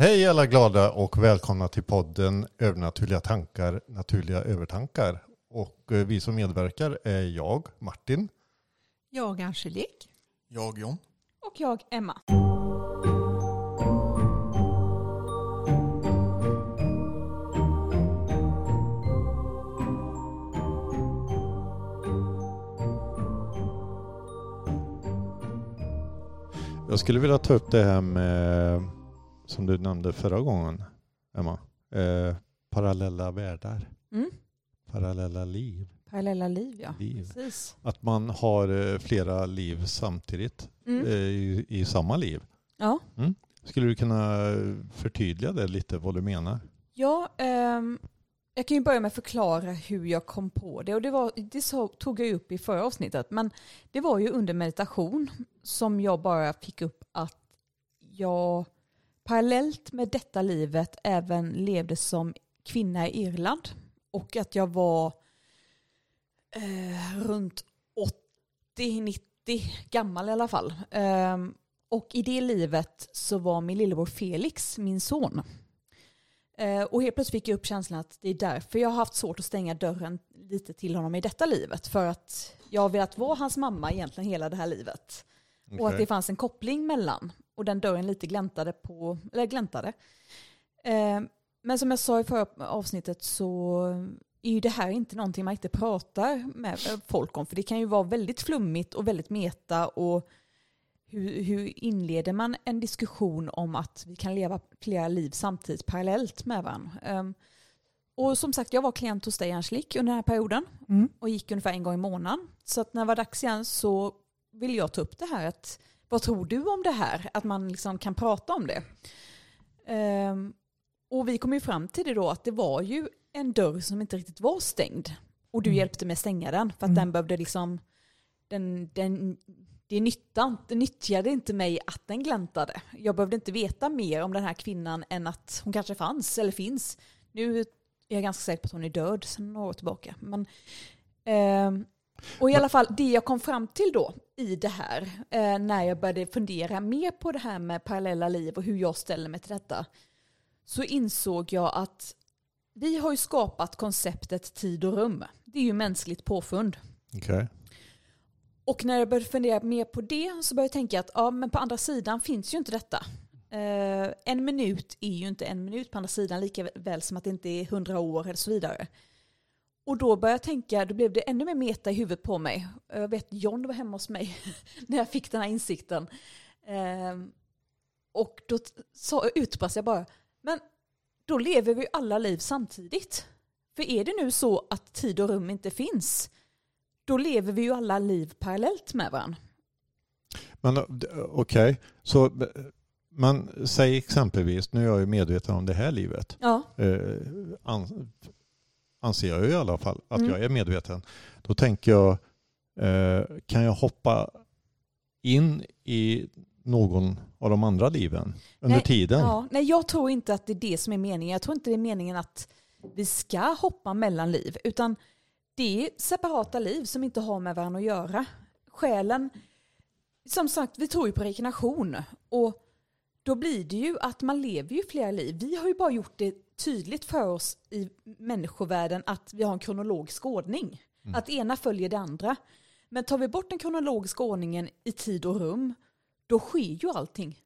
Hej alla glada och välkomna till podden Övernaturliga tankar, naturliga övertankar. Och vi som medverkar är jag, Martin. Jag, Angelique. Jag, John. Och jag, Emma. Jag skulle vilja ta upp det här med, som du nämnde förra gången, Emma, parallella världar, parallella liv. Parallella liv, ja. Liv. Precis. Att man har flera liv samtidigt i samma liv. Ja. Mm. Skulle du kunna förtydliga det lite, vad du menar? Ja, jag kan ju börja med att förklara hur jag kom på det. Och det tog jag upp i förra avsnittet. Men det var ju under meditation som jag bara fick upp att jag parallellt med detta livet även levde som kvinna i Irland. Och att jag var runt 80-90 gammal i alla fall. Och i det livet så var min lillebror Felix min son. Och helt plötsligt fick jag upp känslan att det är därför jag har haft svårt att stänga dörren lite till honom i detta livet. För att jag har velat vara hans mamma egentligen hela det här livet. Okay. Och att det fanns en koppling mellan. Och den dörren lite gläntade. Men som jag sa i förra avsnittet så är ju det här inte någonting man inte pratar med folk om. För det kan ju vara väldigt flummigt och väldigt meta. Och hur inleder man en diskussion om att vi kan leva flera liv samtidigt parallellt med varandra? Och som sagt, jag var klient hos dig, Angelique, under den här perioden. Och gick ungefär en gång i månaden. Så att när det var dags igen så ville jag ta upp det här. Att, vad tror du om det här? Att man liksom kan prata om det. Och vi kom ju fram till det då att det var ju en dörr som inte riktigt var stängd. Och du hjälpte mig stänga den. För att den behövde liksom, det nyttjade inte mig att den gläntade. Jag behövde inte veta mer om den här kvinnan än att hon kanske fanns eller finns. Nu är jag ganska säker på att hon är död sedan några år tillbaka. Men, och i alla fall det jag kom fram till då i det här. När jag började fundera mer på det här med parallella liv och hur jag ställer mig till detta. Så insåg jag att vi har ju skapat konceptet tid och rum. Det är ju mänskligt påfund. Okay. Och när jag började fundera mer på det så började jag tänka att ja, men på andra sidan finns ju inte detta. En minut är ju inte en minut på andra sidan, lika väl som att det inte är 100 år eller så vidare. Och då började jag tänka, då blev det ännu mer meta i huvudet på mig. Jag vet, John var hemma hos mig när jag fick den här insikten. Och då utbrast jag bara, men då lever vi alla liv samtidigt. För är det nu så att tid och rum inte finns, då lever vi ju alla liv parallellt med varandra. Men okej, så man säger exempelvis, nu är jag ju medveten om det här livet. Ja. Anser jag ju i alla fall att jag är medveten. Då tänker jag, kan jag hoppa in i någon av de andra liven under tiden? Ja, nej, jag tror inte att det är det som är meningen. Jag tror inte det är meningen att vi ska hoppa mellan liv, utan det är separata liv som inte har med varandra att göra. Själen, som sagt, vi tror ju på reinkarnation. Och då blir det ju att man lever ju flera liv. Vi har ju bara gjort det tydligt för oss i människovärlden att vi har en kronologisk ordning. Att ena följer det andra. Men tar vi bort den kronologiska ordningen i tid och rum, då sker ju allting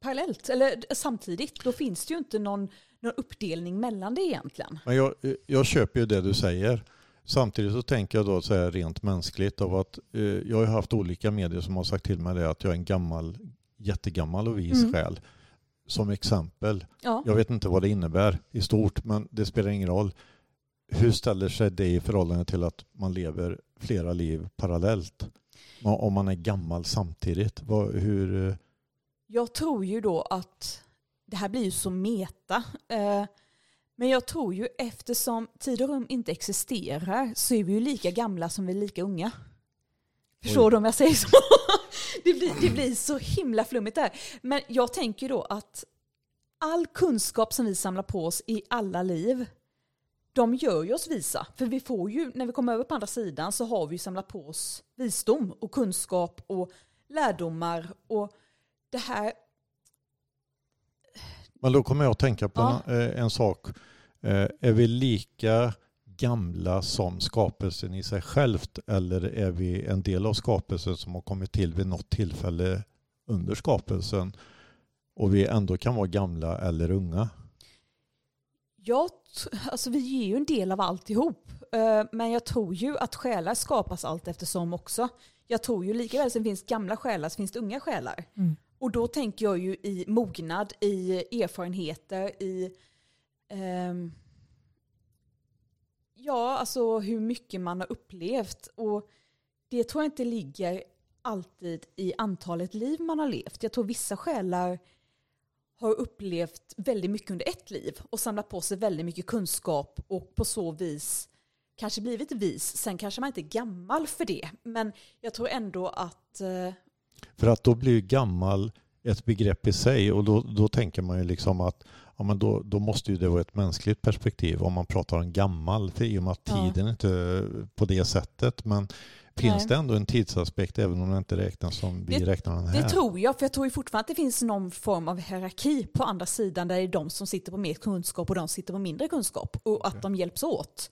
parallellt, eller samtidigt. Då finns det ju inte någon uppdelning mellan det egentligen. Men jag köper ju det du säger. Samtidigt så tänker jag då så här rent mänskligt av att jag har haft olika medier som har sagt till mig det, att jag är en jättegammal och vis själ. Som exempel. Ja. Jag vet inte vad det innebär i stort, men det spelar ingen roll. Hur ställer sig det i förhållande till att man lever flera liv parallellt? Om man är gammal samtidigt. Hur? Jag tror ju då att det här blir ju så meta. Men jag tror ju, eftersom tid och rum inte existerar, så är vi ju lika gamla som vi är lika unga. Förstår du om jag säger så? Det blir så himla flummigt där. Men jag tänker då att all kunskap som vi samlar på oss i alla liv, de gör ju oss visa. För vi får ju, när vi kommer över på andra sidan, så har vi ju samlat på oss visdom och kunskap och lärdomar. Och det här, Men då kommer jag att tänka på en sak. Är vi lika gamla som skapelsen i sig självt, eller är vi en del av skapelsen som har kommit till vid något tillfälle under skapelsen och vi ändå kan vara gamla eller unga? Ja, alltså vi är ju en del av alltihop. Men jag tror ju att själar skapas allt eftersom också. Jag tror ju likaväl som finns gamla själar så finns det unga själar. Mm. Och då tänker jag ju i mognad, i erfarenheter, i alltså hur mycket man har upplevt. Och det tror jag inte ligger alltid i antalet liv man har levt. Jag tror vissa själar har upplevt väldigt mycket under ett liv och samlat på sig väldigt mycket kunskap och på så vis kanske blivit vis. Sen kanske man inte är gammal för det, men jag tror ändå att... För att då blir gammal ett begrepp i sig, och då tänker man ju liksom att ja, men då måste ju det vara ett mänskligt perspektiv om man pratar om gammal, för i och med att tiden inte på det sättet, men finns det ändå en tidsaspekt även om det inte räknas som vi räknar den här? Det tror jag, för jag tror ju fortfarande att det finns någon form av hierarki på andra sidan där det är de som sitter på mer kunskap och de sitter på mindre kunskap och att de hjälps åt.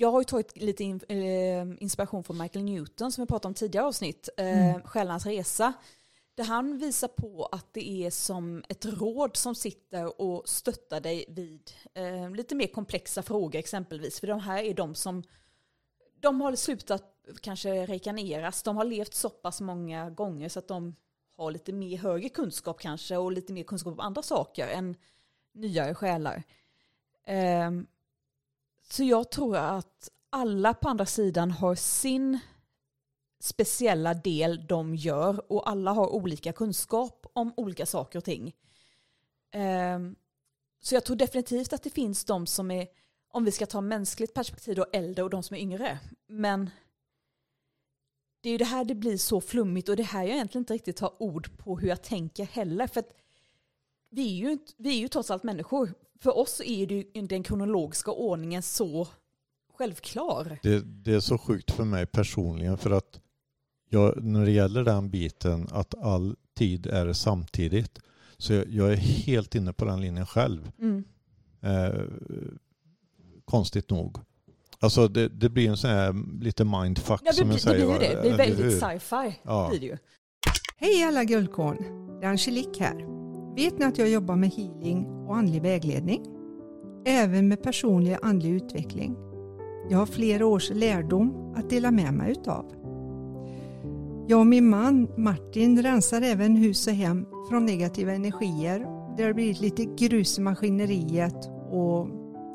Jag har ju tagit lite inspiration från Michael Newton som vi pratade om tidigare avsnitt, Själans resa, där han visar på att det är som ett råd som sitter och stöttar dig vid lite mer komplexa frågor exempelvis, för de här är de som de har slutat kanske rekaneras, de har levt så pass många gånger så att de har lite mer högre kunskap kanske och lite mer kunskap om andra saker än nyare själar. Så jag tror att alla på andra sidan har sin speciella del de gör och alla har olika kunskap om olika saker och ting. Så jag tror definitivt att det finns de som är, om vi ska ta mänskligt perspektiv, och äldre och de som är yngre. Men det är ju det här det blir så flummigt, och det här jag egentligen inte riktigt har ord på hur jag tänker heller. För att vi är ju trots allt människor. För oss är det ju den kronologiska ordningen så självklar. Det är så sjukt för mig personligen, för att jag, när det gäller den biten att all tid är samtidigt, så jag är helt inne på den linjen själv. Mm. Konstigt nog. Alltså det blir en sån här lite mindfuck, som jag säger. Det blir det. Det är väldigt sci-fi. Ja. Blir det ju. Hej alla guldkorn. Det är Angelique här. Vet ni att jag jobbar med healing och andlig vägledning? Även med personlig andlig utveckling. Jag har flera års lärdom att dela med mig utav. Jag och min man Martin rensar även hus och hem från negativa energier. Det har blivit lite grus i maskineriet och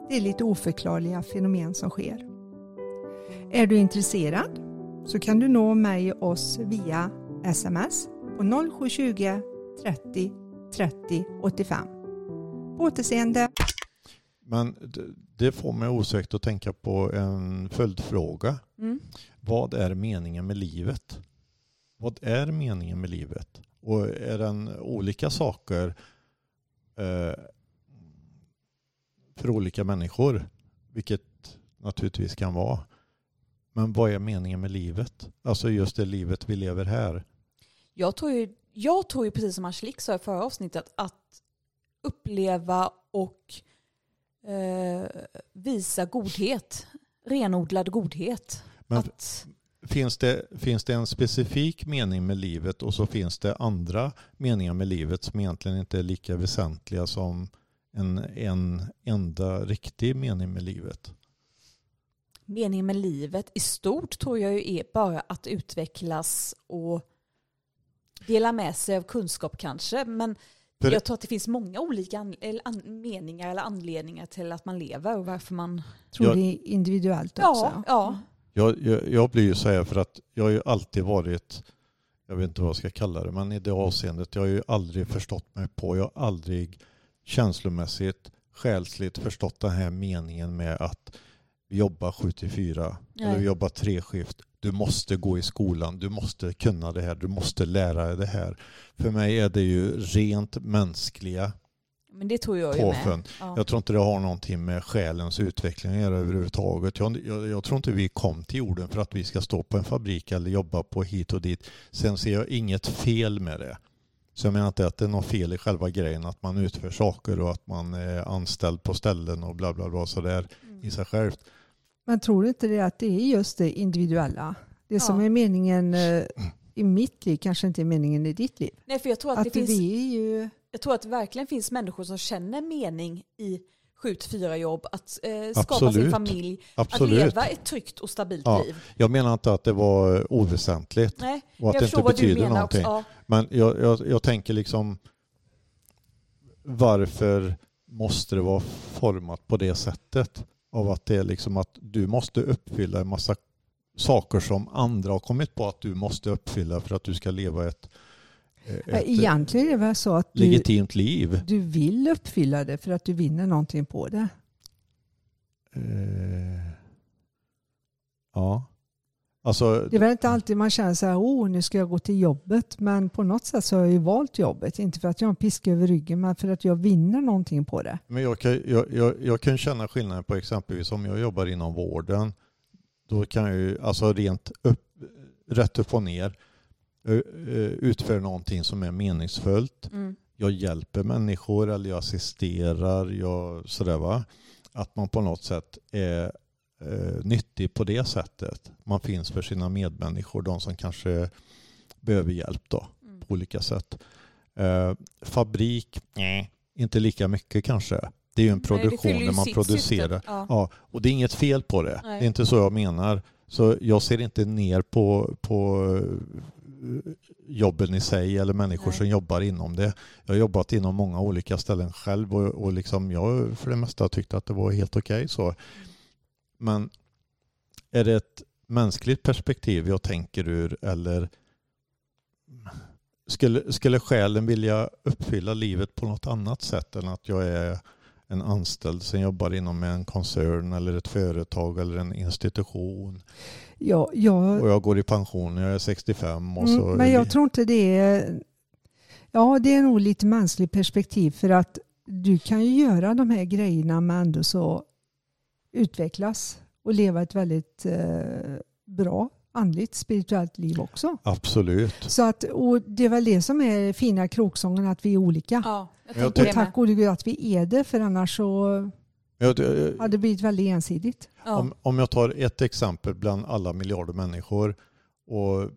det är lite oförklarliga fenomen som sker. Är du intresserad så kan du nå mig och oss via SMS på 0720 30 3085. Återseende. Men det får mig osökt att tänka på en följdfråga. Mm. Vad är meningen med livet? Vad är meningen med livet? Och är den olika saker för olika människor? Vilket naturligtvis kan vara. Men vad är meningen med livet? Alltså just det livet vi lever här. Jag tror ju precis som Angelique sa i förra avsnittet att uppleva och visa godhet, renodlad godhet. Men att... finns det en specifik mening med livet, och så finns det andra meningar med livet som egentligen inte är lika väsentliga som en enda riktig mening med livet? Meningen med livet i stort tror jag ju är bara att utvecklas och dela med sig av kunskap kanske, men jag tror att det finns många olika meningar eller anledningar till att man lever och varför man... Tror det är individuellt också. Ja. Jag blir ju så här, för att jag har ju alltid varit, jag vet inte vad jag ska kalla det, men i det avseendet, jag har ju aldrig förstått mig på, jag har aldrig känslomässigt, själsligt förstått den här meningen med att vi jobbar 7-4 eller vi jobbar 3 skift. Du måste gå i skolan, du måste kunna det här, du måste lära dig det här. För mig är det ju rent mänskliga. Men det tror jag påfön. Ju med. Ja. Jag tror inte det har någonting med själens utveckling att göra överhuvudtaget. Jag tror inte vi kom till jorden för att vi ska stå på en fabrik eller jobba på hit och dit. Sen ser jag inget fel med det. Så jag menar inte att det är något fel i själva grejen att man utför saker och att man är anställd på ställen och bla bla bla så där i sig självt. Men tror du inte det att det är just det individuella? Det som är meningen i mitt liv kanske inte är meningen i ditt liv. Nej, för jag tror att det finns, jag tror att det verkligen finns människor som känner mening i 7-4 jobb, att skapa sin familj, att leva ett tryggt och stabilt liv. Jag menar inte att det var oväsentligt. Nej, och att det inte betyder någonting. Ja. Men jag tänker liksom, varför måste det vara format på det sättet? Av att det är liksom att du måste uppfylla en massa saker som andra har kommit på att du måste uppfylla för att du ska leva ett egentligen är det väl så att legitimt liv. Du vill uppfylla det för att du vinner någonting på det. Ja. Alltså, det är väl inte alltid man känner så här, nu ska jag gå till jobbet. Men på något sätt så har jag ju valt jobbet. Inte för att jag har en piska över ryggen, men för att jag vinner någonting på det. Men jag kan känna skillnaden på exempelvis om jag jobbar inom vården. Då kan jag ju, alltså rätt upp och ner, utför någonting som är meningsfullt. Mm. Jag hjälper människor eller jag assisterar. Sådär va? Att man på något sätt är nyttig på det sättet. Man finns för sina medmänniskor, de som kanske behöver hjälp då, på olika sätt. Fabrik, inte lika mycket kanske. Det är ju en produktion när man producerar. Ja, och det är inget fel på det. Nej. Det är inte så jag menar. Så jag ser inte ner på jobben i sig eller människor som jobbar inom det. Jag har jobbat inom många olika ställen själv och liksom jag för det mesta tyckte att det var helt okej så. Men är det ett mänskligt perspektiv jag tänker ur eller skulle själen vilja uppfylla livet på något annat sätt än att jag är en anställd som jobbar inom en koncern eller ett företag eller en institution? Ja, och jag går i pension när jag är 65. Och så men jag tror inte det är... Ja, det är nog lite mänskligt perspektiv för att du kan ju göra de här grejerna men ändå så utvecklas och leva ett väldigt bra andligt, spirituellt liv också. Absolut. Så att, och det är väl det som är fina kroksången att vi är olika. Ja, och tack och lov att vi är det för annars så hade det blivit väldigt ensidigt. Ja. Om jag tar ett exempel bland alla miljarder människor och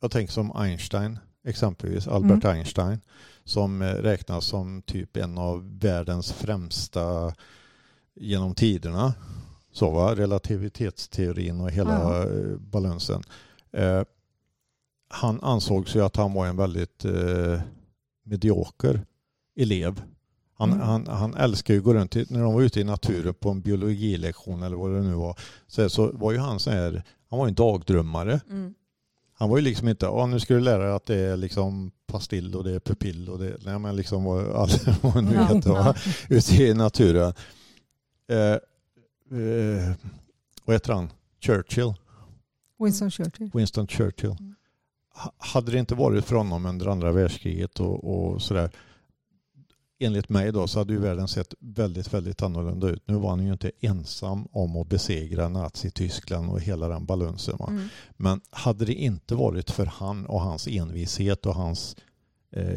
jag tänker som Einstein exempelvis, Albert Einstein som räknas som typ en av världens främsta genom tiderna så var relativitetsteorin och hela balansen. Han ansåg sig att han var en väldigt medioker elev. Han älskar ju gå runt när de var ute i naturen på en biologilektion eller vad det nu var. Så var ju han så här, han var en dagdrömmare. Mm. Han var ju liksom inte, nu ska du lära dig att det är liksom pastill och det är pupill och det nej men liksom vad nu heter va ute i naturen. Vad heter han? Churchill. Winston Churchill. Mm. Hade det inte varit för honom under andra världskriget och sådär, enligt mig då, så hade ju världen sett väldigt, väldigt annorlunda ut. Nu var han ju inte ensam om att besegra Nazi-Tyskland och hela den balansen. Va? Mm. Men hade det inte varit för han och hans envishet och hans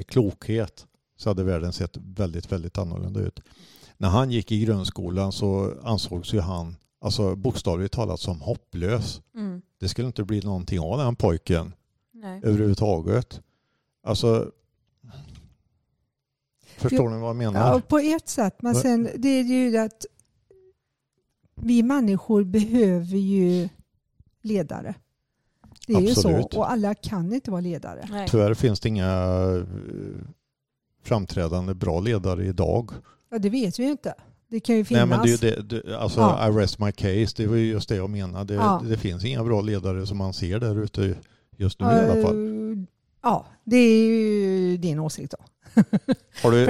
klokhet så hade världen sett väldigt, väldigt annorlunda ut. När han gick i grundskolan så ansågs ju han alltså bokstavligt talat som hopplös. Mm. Det skulle inte bli någonting av den pojken. Nej. Överhuvudtaget. Alltså, förstår ni vad jag menar? Ja, på ett sätt. Men sen det är ju att vi människor behöver ju ledare. Det är ju så. Och alla kan inte vara ledare. Nej. Tyvärr finns det inga framträdande bra ledare idag. Ja, det vet vi ju inte. Det kan ju finnas. Nej, men det är ju det, alltså, I rest my case, det var ju just det jag menade. Det finns inga bra ledare som man ser där ute just nu i alla fall. Ja, det är ju din åsikt då. Har du,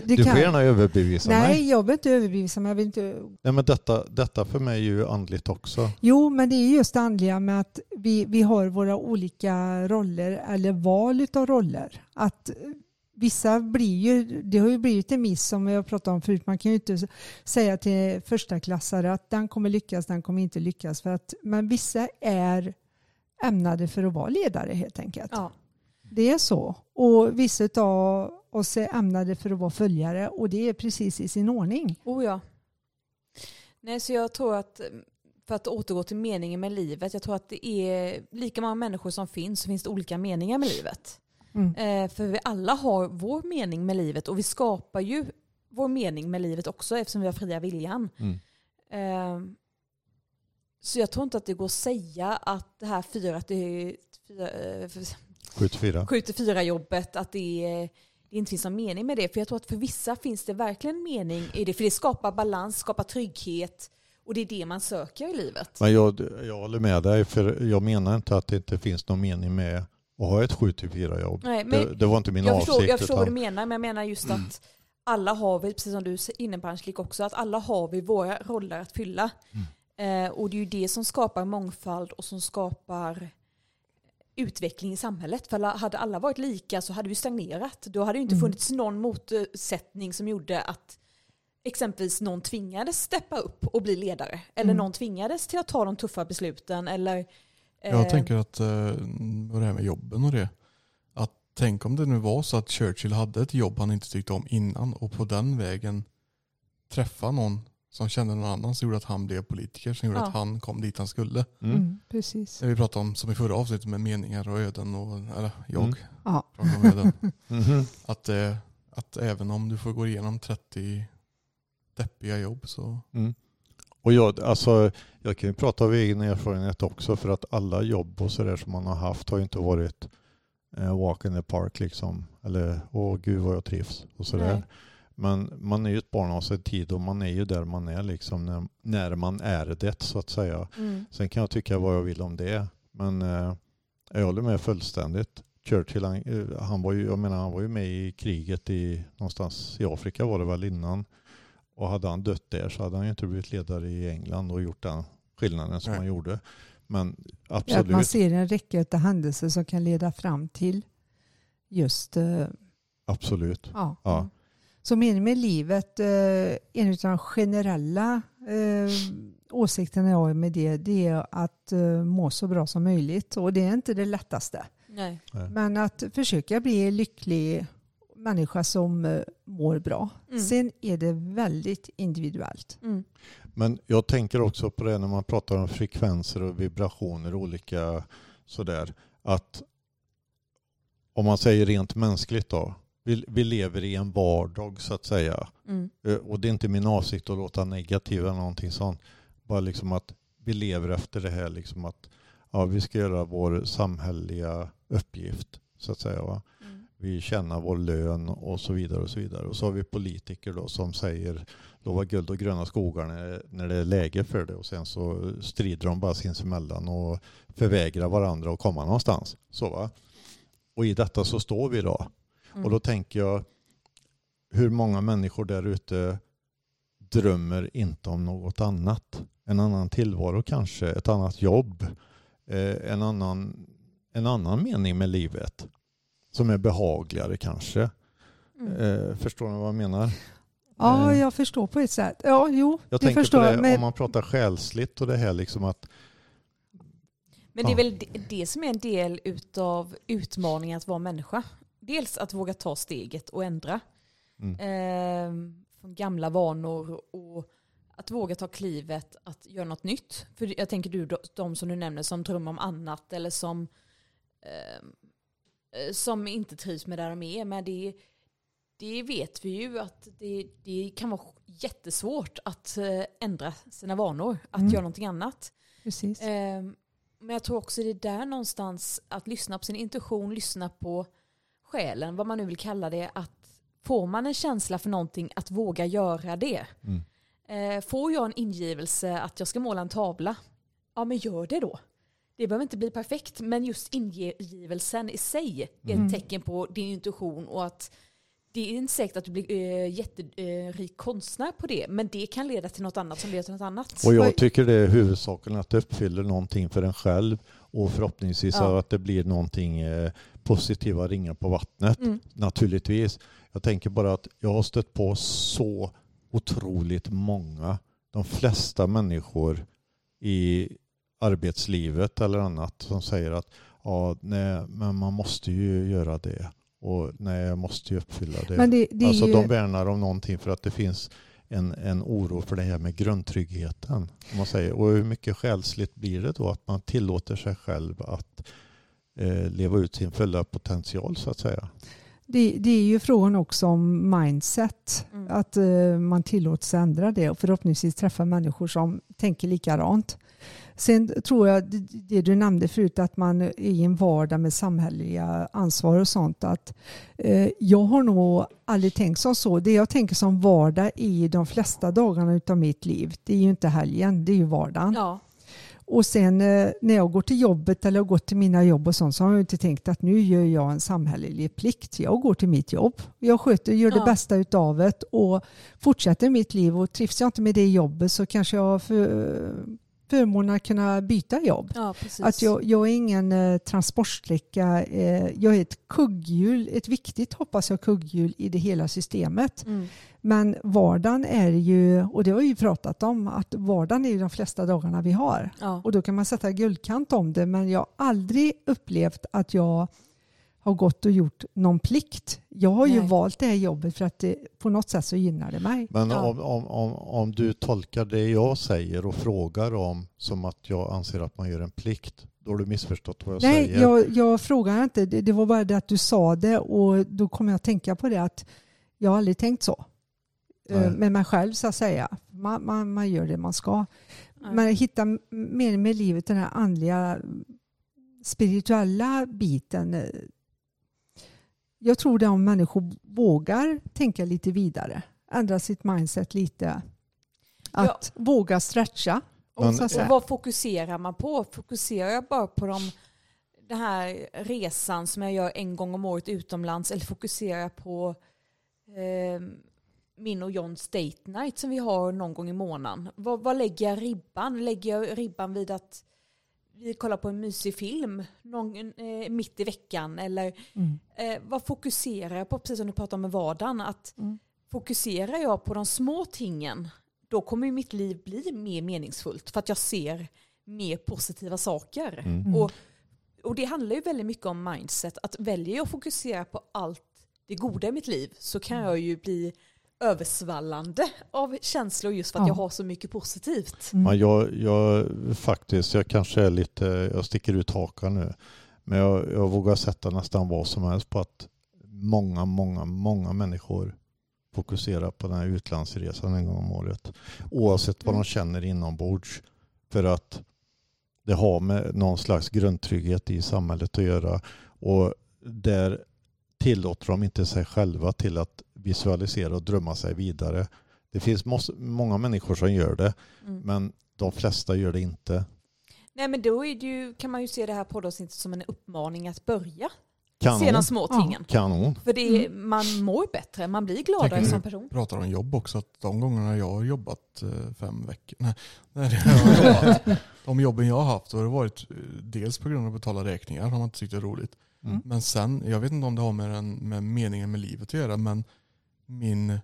du får gärna överbevisa mig. Nej, jag vill inte överbevisa mig. Nej, men detta för mig är ju andligt också. Jo, men det är just det andliga med att vi har våra olika roller eller val av roller. Att vissa blir ju, det har ju blivit en miss som jag pratade om förut. Man kan ju inte säga till första klassare att den kommer lyckas, den kommer inte lyckas. Men vissa är ämnade för att vara ledare helt enkelt. Ja. Det är så. Och vissa av oss är ämnade för att vara följare. Och det är precis i sin ordning. Oh ja. Nej, så jag tror att, för att återgå till meningen med livet, jag tror att det är lika många människor som finns, så finns det olika meningar med livet. Mm. För vi alla har vår mening med livet. Och vi skapar ju vår mening med livet också, eftersom vi har fria viljan. Mm. Så jag tror inte att det går att säga att det här 7-4 jobbet, att det inte finns någon mening med det. För jag tror att för vissa finns det verkligen mening i det. För det skapar balans, skapar trygghet. Och det är det man söker i livet. Men jag håller med dig, för jag menar inte att det inte finns någon mening med att ha ett 7-4 jobb. Nej, men det var inte min avsikt. Jag förstår vad du menar, men jag menar just att alla har vi, precis som du inne på Angelique också, att alla har vi våra roller att fylla. Mm. Och det är ju det som skapar mångfald och som skapar utveckling i samhället. För hade alla varit lika så hade vi stagnerat. Då hade det inte funnits någon motsättning som gjorde att exempelvis någon tvingades steppa upp och bli ledare. Eller någon tvingades till att ta de tuffa besluten. Eller, jag tänker att det här med jobben och det. Att tänk om det nu var så att Churchill hade ett jobb han inte tyckte om innan. Och på den vägen träffa någon som kände någon annan, som gjorde att han blev politiker, som gjorde att han kom dit han skulle. Mm. Precis. Vi pratade om, som i förra avsnittet, med meningar och öden. Och, eller jag pratade om öden. Att även om du får gå igenom 30 deppiga jobb så... Mm. Och jag kan ju prata av egen erfarenhet också, för att alla jobb och så där som man har haft har ju inte varit walk in the park liksom. Eller, gud vad jag trivs och så där. Men man är ju ett barn av sin tid och man är ju där man är liksom när man är det, så att säga. Mm. Sen kan jag tycka vad jag vill om det, men jag håller med fullständigt. Churchill, han var ju med i kriget i någonstans i Afrika var det väl innan, och hade han dött där så hade han ju inte blivit ledare i England och gjort den skillnaden som han gjorde. Men absolut. Att man ser en räcka av händelser som kan leda fram till just... Absolut. Ja. Så meningen med livet, en av de generella åsikterna jag har med det är att må så bra som möjligt. Och det är inte det lättaste. Nej. Men att försöka bli en lycklig människa som mår bra. Mm. Sen är det väldigt individuellt. Mm. Men jag tänker också på det när man pratar om frekvenser och vibrationer och olika sådär. Att om man säger rent mänskligt då. Vi lever i en vardag, så att säga. Mm. Och det är inte min avsikt att låta negativ eller någonting sånt. Bara liksom att vi lever efter det här. Liksom att vi ska göra vår samhälleliga uppgift, så att säga. Va? Mm. Vi tjänar vår lön och så vidare och så vidare. Och så har vi politiker då som säger lova guld och gröna skogar när det är läge för det. Och sen så strider de bara sinsemellan och förvägrar varandra att komma någonstans. Så, va? Och i detta så står vi då. Mm. Och då tänker jag, hur många människor där ute drömmer inte om något annat? En annan tillvaro kanske, ett annat jobb, en annan mening med livet som är behagligare kanske. Mm. Förstår ni vad jag menar? Ja, jag förstår på ett sätt. Ja, jo, jag tänker förstår, på det, men... om man pratar själsligt och det här liksom att... Men det är väl det som är en del utav utmaningen att vara människa. Dels att våga ta steget och ändra från gamla vanor, och att våga ta klivet att göra något nytt. För jag tänker de som du nämner som drömmer om annat eller som inte trivs med det de är. Men det vet vi ju att det kan vara jättesvårt att ändra sina vanor, att göra någonting annat. Precis. Men jag tror också det är där någonstans att lyssna på sin intuition, lyssna på själen, vad man nu vill kalla det, att får man en känsla för någonting att våga göra det. Mm. Får jag en ingivelse att jag ska måla en tavla, ja men gör det då. Det behöver inte bli perfekt, men just ingivelsen i sig är ett tecken på din intuition, och att det är inte säkert att du blir jätterik konstnär på det, men det kan leda till något annat som leder till något annat. Och jag tycker det är huvudsaken att det uppfyller någonting för en själv, och förhoppningsvis att det blir någonting positiva ringar på vattnet, naturligtvis. Jag tänker bara att jag har stött på så otroligt många, de flesta människor i arbetslivet eller annat, som säger att ja, nej, men man måste ju göra det. Och nej, jag måste ju uppfylla det. Men det alltså, ju... de värnar om någonting för att det finns en oro för det här med grundtryggheten. Om man säger. Och hur mycket själsligt blir det då att man tillåter sig själv att leva ut sin fulla potential, så att säga? Det är ju frågan också om mindset. Mm. Att man tillåts ändra det och förhoppningsvis träffa människor som tänker likadant. Sen tror jag det du nämnde förut, att man är i en vardag med samhälleliga ansvar och sånt, att jag har nog aldrig tänkt som så. Det jag tänker som vardag i de flesta dagarna utav mitt liv, det är ju inte helgen, det är ju vardagen. Ja. Och sen när jag går till jobbet eller går till mina jobb och sånt, så har jag inte tänkt att nu gör jag en samhällelig plikt. Jag går till mitt jobb. Jag sköter, gör det bästa utav det och fortsätter mitt liv, och trivs jag inte med det jobbet så kanske jag förmånen att kunna byta jobb. Ja, att jag är ingen transportsträcka. Jag är ett kugghjul, ett viktigt, hoppas jag, kugghjul i det hela systemet. Mm. Men vardagen är ju, och det har ju pratat om, att vardagen är ju de flesta dagarna vi har. Ja. Och då kan man sätta guldkant om det, men jag har aldrig upplevt att jag har gått och gjort någon plikt. Jag har ju valt det här jobbet för att det, på något sätt så gynnar det mig. Men om du tolkar det jag säger och frågar om som att jag anser att man gör en plikt, då har du missförstått vad jag säger. Nej, jag frågar inte. Det var bara det att du sa det, och då kommer jag att tänka på det, att jag har aldrig tänkt så. Nej. Med mig själv, så att säga. Man gör det man ska. Nej. Men hitta mer med livet, den här andliga spirituella biten. Jag tror det om människor vågar tänka lite vidare. Ändra sitt mindset lite. Att våga stretcha. Och vad fokuserar man på? Fokuserar jag bara på den här resan som jag gör en gång om året utomlands? Eller fokuserar jag på min och Johns date night som vi har någon gång i månaden? Vad lägger jag ribban? Lägger jag ribban vid att vi kollar på en mysig film mitt i veckan? Eller vad fokuserar jag på? Precis som du pratade om med vardagen. Att fokuserar jag på de små tingen, då kommer ju mitt liv bli mer meningsfullt. För att jag ser mer positiva saker. Mm. Och det handlar ju väldigt mycket om mindset. Att väljer jag att fokusera på allt det goda i mitt liv, så kan jag ju bli översvallande av känslor, just för att jag har så mycket positivt. Mm. Ja, jag kanske är lite, jag sticker ut hakan nu, men jag vågar sätta nästan vad som helst på att många människor fokuserar på den här utlandsresan en gång om året, oavsett vad de känner inombords, för att det har med någon slags grundtrygghet i samhället att göra, och där tillåter de inte sig själva till att visualisera och drömma sig vidare. Det finns många människor som gör det, men de flesta gör det inte. Nej, men då är det ju, kan man ju se det här poddavsnittet som en uppmaning att börja. Se de små tingen. Kanon. För det är, man mår bättre, man blir gladare som person. Pratar om jobb också, att de gångerna jag har jobbat 5 veckor, de jobben jag har haft, har det varit dels på grund av att betala räkningar, har man inte tyckt det är roligt. Mm. Men sen, jag vet inte om det har med meningen med livet att göra, men min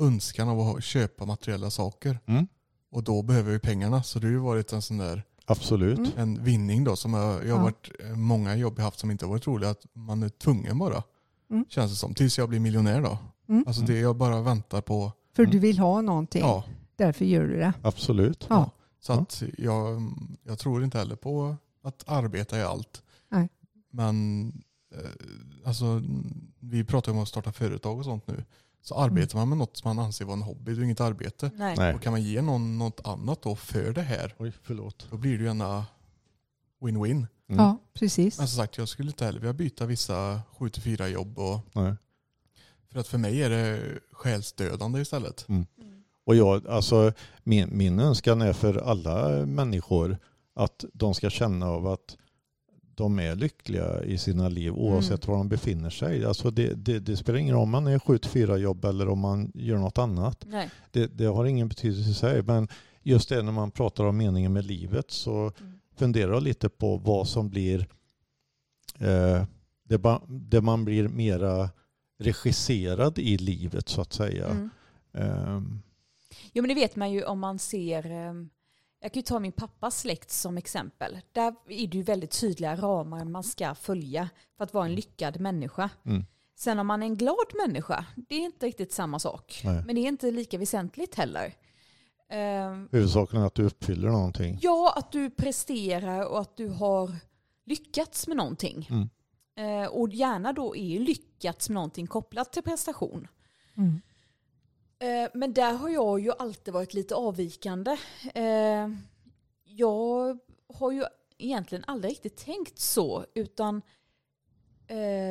önskan av att köpa materiella saker. Mm. Och då behöver vi pengarna. Så det har ju varit en sån där absolut. En vinning då, som jag har varit många jobb jag haft som inte har varit roliga, att man är tvungen bara. Mm. Känns det som. Tills jag blir miljonär då. Mm. Alltså det jag bara väntar på. För du vill ha någonting. Ja. Därför gör du det. Absolut. Ja. Så att jag tror inte heller på att arbeta i allt. Nej. Men alltså, vi pratar om att starta företag och sånt nu. Så arbetar man med något som man anser vara en hobby, det är inget arbete. Nej. Och kan man ge någon något annat då för det här, då blir det ju en win-win. Mm. Ja, precis. Men som sagt, jag skulle inte heller vilja byta vissa 7-4 jobb. För att för mig är det själsdödande istället. Mm. Och min önskan är för alla människor att de ska känna av att de är lyckliga i sina liv oavsett var de befinner sig. Alltså det spelar ingen roll om man är 7-4 jobb eller om man gör något annat. Det har ingen betydelse i sig. Men just det, när man pratar om meningen med livet, så funderar jag lite på vad som blir det man blir mera regisserad i livet, så att säga. Jo, men det vet man ju om man ser Jag kan ju ta min pappas släkt som exempel. Där är det ju väldigt tydliga ramar man ska följa för att vara en lyckad människa. Mm. Sen om man är en glad människa, det är inte riktigt samma sak. Nej. Men det är inte lika väsentligt heller. Huvudsaken är att du uppfyller någonting. Ja, att du presterar och att du har lyckats med någonting. Mm. Och gärna då är lyckats med någonting kopplat till prestation. Mm. Men där har jag ju alltid varit lite avvikande. Jag har ju egentligen aldrig riktigt tänkt så, utan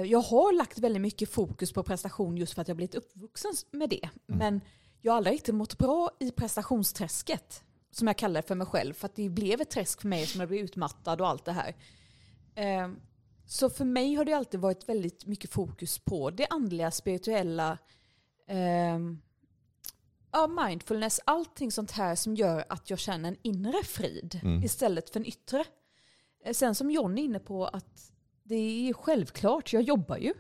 jag har lagt väldigt mycket fokus på prestation just för att jag blivit uppvuxen med det. Mm. Men jag har aldrig riktigt mått bra i prestationsträsket, som jag kallar det för mig själv. För att det blev ett träsk för mig som jag blev utmattad och allt det här. Så för mig har det alltid varit väldigt mycket fokus på det andliga, spirituella, mindfulness, allting sånt här som gör att jag känner en inre frid istället för en yttre. Sen som John är inne på, att det är självklart, jag jobbar ju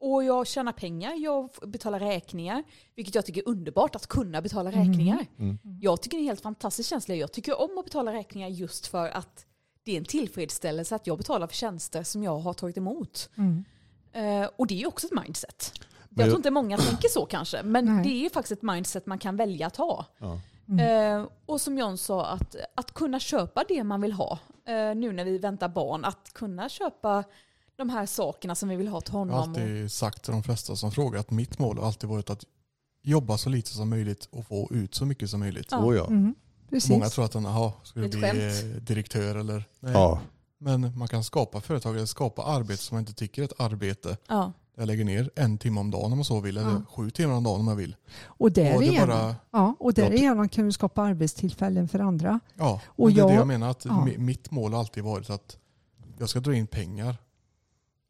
och jag tjänar pengar, jag betalar räkningar, vilket jag tycker är underbart att kunna betala räkningar. Mm. Mm. Jag tycker det är en helt fantastisk känsla. Jag tycker om att betala räkningar just för att det är en tillfredsställelse att jag betalar för tjänster som jag har tagit emot. Mm. Och det är ju också ett mindset. Jag tror inte många tänker så kanske. Men det är faktiskt ett mindset man kan välja att ha. Ja. Mm. Och som John sa, att kunna köpa det man vill ha. Nu när vi väntar barn. Att kunna köpa de här sakerna som vi vill ha till honom. Jag har alltid sagt till de flesta som frågar att mitt mål har alltid varit att jobba så lite som möjligt och få ut så mycket som möjligt. Ja. Mm. Många tror att han skulle bli direktör eller... Nej. Ja. Men man kan skapa företag eller skapa arbete som man inte tycker är ett arbete. Ja. Jag lägger ner 1 timme om dagen om man så vill, eller 7 timmar om dagen om jag vill. Och därigenom kan du skapa arbetstillfällen för andra. Ja, och det är det jag menar. Att mitt mål har alltid varit att jag ska dra in pengar.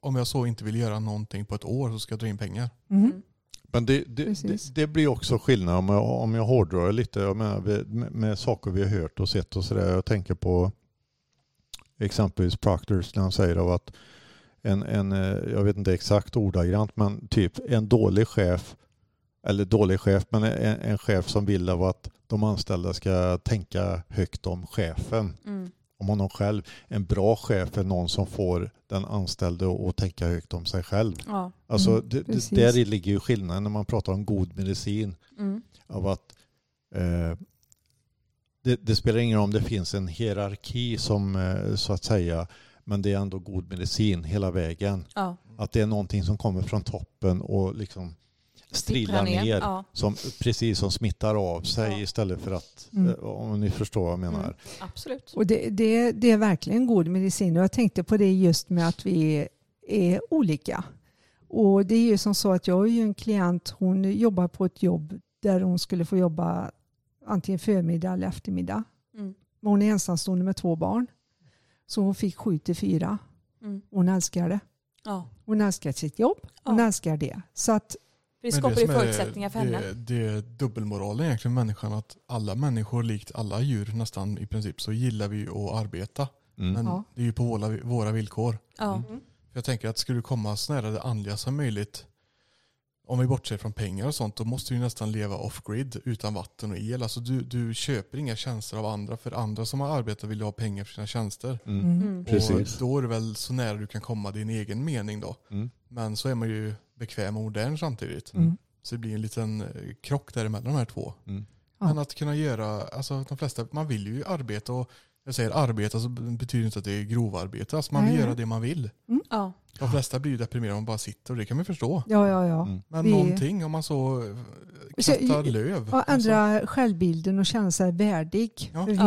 Om jag så inte vill göra någonting på ett år så ska jag dra in pengar. Mm. Men det blir också skillnad om jag hårdrar lite. Jag menar, med saker vi har hört och sett och sådär. Jag tänker på exempelvis Proctors när han säger av att jag vet inte exakt ordagrant, men typ en chef som vill av att de anställda ska tänka högt om chefen. Mm. Om honom själv. En bra chef är någon som får den anställde att tänka högt om sig själv. Ja. Alltså, där ligger ju skillnaden när man pratar om god medicin. Mm. Av att det spelar ingen roll om det finns en hierarki som så att säga, men det är ändå god medicin hela vägen. Ja. Att det är någonting som kommer från toppen och liksom strilar ner. Ja. Som, precis som smittar av sig istället för att, om ni förstår vad jag menar. Mm. Absolut. Och det är verkligen god medicin. Och jag tänkte på det just med att vi är olika. Och det är ju som så att jag har ju en klient, hon jobbar på ett jobb där hon skulle få jobba antingen förmiddag eller eftermiddag. Mm. Men hon är ensamstående med 2 barn. Så hon fick 7-4. Mm. Hon älskar det. Ja. Hon älskar sitt jobb. Ja. Hon älskar det. Så att vi skapar ju förutsättningar för henne. Det är dubbelmoralen egentligen människan. Att alla människor, likt alla djur nästan i princip, så gillar vi att arbeta. Mm. Men det är ju på våra villkor. Ja. Mm. Jag tänker att skulle du komma så nära det andliga som möjligt, om vi bortser från pengar och sånt, då måste du nästan leva off-grid utan vatten och el. Alltså du köper inga tjänster av andra, för andra som har arbetat vill ha pengar för sina tjänster. Mm. Mm. Och då är det väl så nära du kan komma din egen mening då. Mm. Men så är man ju bekväm och modern samtidigt. Mm. Så det blir en liten krock däremellan de här 2. Mm. Men att kunna göra, alltså de flesta, man vill ju arbeta, och jag säger arbeta så betyder inte att det är grovarbete. Alltså man vill göra det man vill. Mm. Ja. De flesta blir ju deprimerade om man bara sitter, och det kan man förstå. Ja. Mm. Men någonting om man så kastar löv. Ja, ändra självbilden och känna sig värdig. Ja. Vi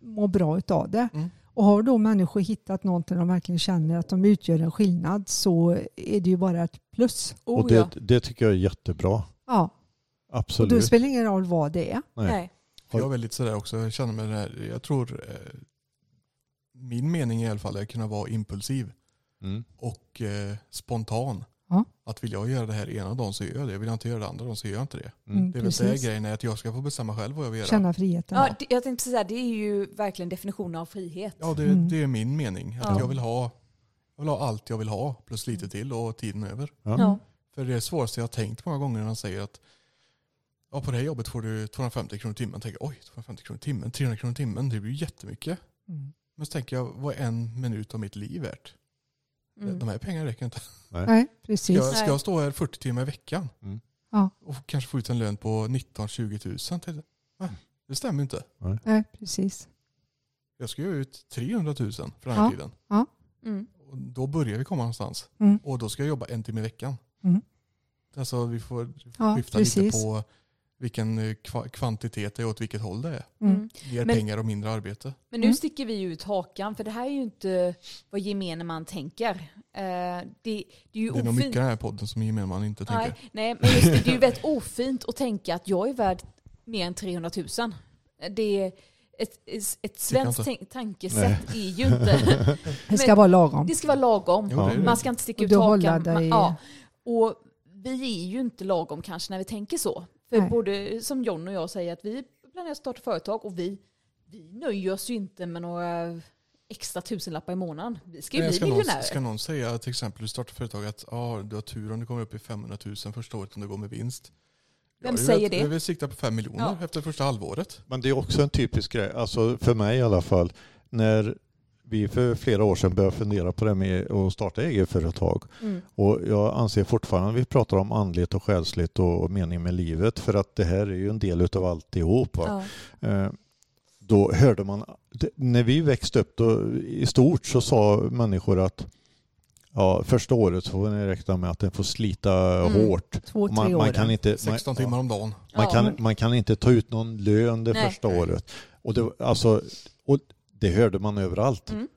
mår bra utav det. Mm. Och har då människor hittat någonting de verkligen känner att de utgör en skillnad, så är det ju bara ett plus. Och det tycker jag är jättebra. Ja. Absolut. Och då spelar ingen roll vad det är. Nej. Jag är väldigt sådär också. Jag känner mig där. Jag tror min mening i alla fall är att kunna vara impulsiv och spontan. Ja. Att vill jag göra det här ena dagen så gör jag det. Vill jag inte göra det andra dagen så gör jag inte det. Mm. Det är väl det grejen är, att jag ska få bestämma själv vad jag vill göra. Känna friheten. Ja, jag tänkte säga, det är ju verkligen definitionen av frihet. Ja, det är min mening. Att jag vill ha allt jag vill ha plus lite till och tiden över. Ja. För det svåraste jag har tänkt många gånger när han säger att ja, på det här jobbet får du 250 kronor i timmen. Jag tänker, oj, 250 kronor i timmen, 300 kronor i timmen, det blir ju jättemycket. Mm. Men så tänker jag, vad är en minut av mitt liv värt? Mm. De här pengarna räcker inte. Nej, precis. Ska jag stå här 40 timmar i veckan? Mm. Ja. Och kanske få ut en lön på 19-20 000? Nej, det stämmer inte. Nej, precis. Jag ska ju ut 300 000 för den här tiden. Ja. Mm. Och då börjar vi komma någonstans. Mm. Och då ska jag jobba en timme i veckan. Mm. Alltså vi får skifta lite på vilken kvantitet det är och åt vilket håll det är. Mm. Mer pengar och mindre arbete. Men nu sticker vi ut hakan, för det här är ju inte vad gemene man tänker. Det är ju nog mycket den här podden som gemene man inte tänker. Nej, men just det är ju väldigt ofint att tänka att jag är värd mer än 300 000. Det är ett svenskt tankesätt är ju inte... Det ska vara lagom. Det ska vara lagom. Jo, det. Man ska inte sticka ut hakan. Och vi är ju inte lagom kanske när vi tänker så. För både som John och jag säger att vi planerar att starta företag, och vi nöjer oss ju inte med några extra tusenlappar i månaden. Vi ska ju bli miljonärer. Ska någon säga till exempel du startar företag att du har tur om du kommer upp i 500 000 första året om du går med vinst. Vem säger det? Vi vill sikta på 5 miljoner efter första halvåret. Men det är också en typisk grej, alltså för mig i alla fall, när vi för flera år sedan började fundera på det med att starta eget företag. Mm. Och jag anser fortfarande att vi pratar om andligt och själsligt och mening med livet, för att det här är ju en del av alltihop. Va? Ja. Då hörde man, när vi växte upp då, i stort så sa människor att första året så får ni räkna med att den får slita hårt. 2-3 år. Kan inte, 16 timmar om dagen. Man kan inte ta ut någon lön det första året. Och det, det hörde man överallt. Mm.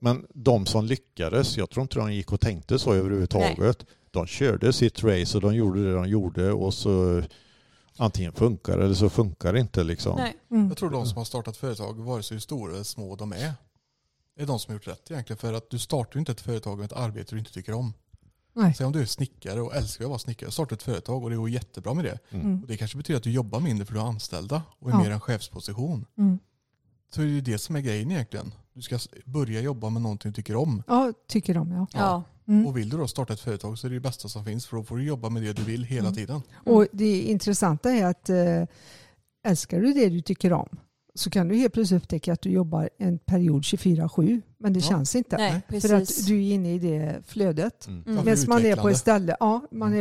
Men de som lyckades, jag tror inte de gick och tänkte så överhuvudtaget. Nej. De körde sitt race och de gjorde det de gjorde, och så antingen funkar eller så funkar det inte. Liksom. Mm. Jag tror de som har startat företag, vare sig hur stora eller små de är de som har gjort rätt egentligen. För att du startar ju inte ett företag med ett arbete du inte tycker om. Nej. Så om du är snickare och älskar att vara snickare, startar ett företag och det går jättebra med det. Mm. Och det kanske betyder att du jobbar mindre för du har anställda och är mer en chefsposition. Mm. Så är det ju det som är grejen egentligen. Du ska börja jobba med någonting du tycker om. Ja, tycker om, ja. Mm. Och vill du då starta ett företag så är det det bästa som finns, för då får du jobba med det du vill hela tiden. Och det intressanta är att älskar du det du tycker om, så kan du helt plötsligt upptäcka att du jobbar en period 24/7. Men det känns inte. Nej, för att du är inne i det flödet. Mm. Mm. Medan man är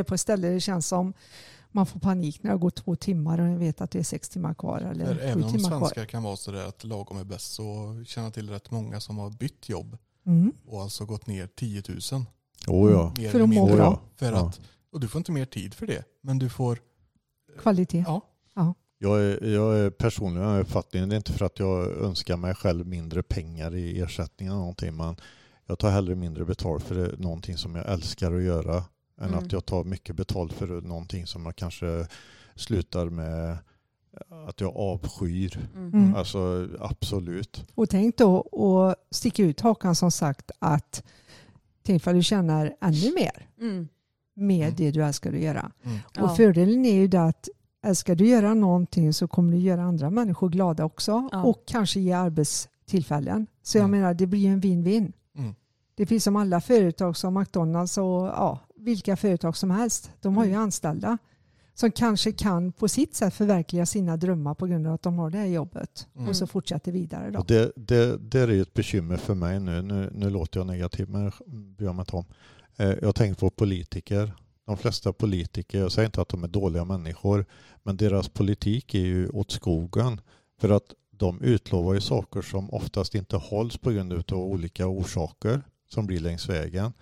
på ett ställe, det känns som man får panik när det går 2 timmar och man vet att det är 6 timmar kvar. Eller 7 timmar kvar. Även om svenskar kan vara så där att lagom är bäst, så känner till rätt många som har bytt jobb och alltså gått ner 10 000. För att må bra. Och du får inte mer tid för det, men du får... kvalitet. Ja. Jag är personligen av uppfattningen, det är inte för att jag önskar mig själv mindre pengar i ersättning eller någonting, men jag tar hellre mindre betalt för det, någonting som jag älskar att göra, än att jag tar mycket betalt för någonting som jag kanske slutar med att jag avskyr. Mm. Alltså absolut. Och tänk då och sticka ut hakan, som sagt, att tänk för du tjänar ännu mer med det du älskar att göra. Mm. Och fördelen är ju det att ska du göra någonting så kommer du göra andra människor glada också. Ja. Och kanske ge arbetstillfällen. Så jag menar, det blir en win-win. Mm. Det finns som alla företag som McDonalds och vilka företag som helst. De har ju anställda som kanske kan på sitt sätt förverkliga sina drömmar på grund av att de har det här jobbet. Mm. Och så fortsätter vidare då. Det är ju ett bekymmer för mig nu. Nu låter jag negativ, men jag med Tom. Jag tänker på politiker. De flesta politiker, jag säger inte att de är dåliga människor, men deras politik är ju åt skogen, för att de utlovar ju saker som oftast inte hålls på grund av olika orsaker som blir längs vägen.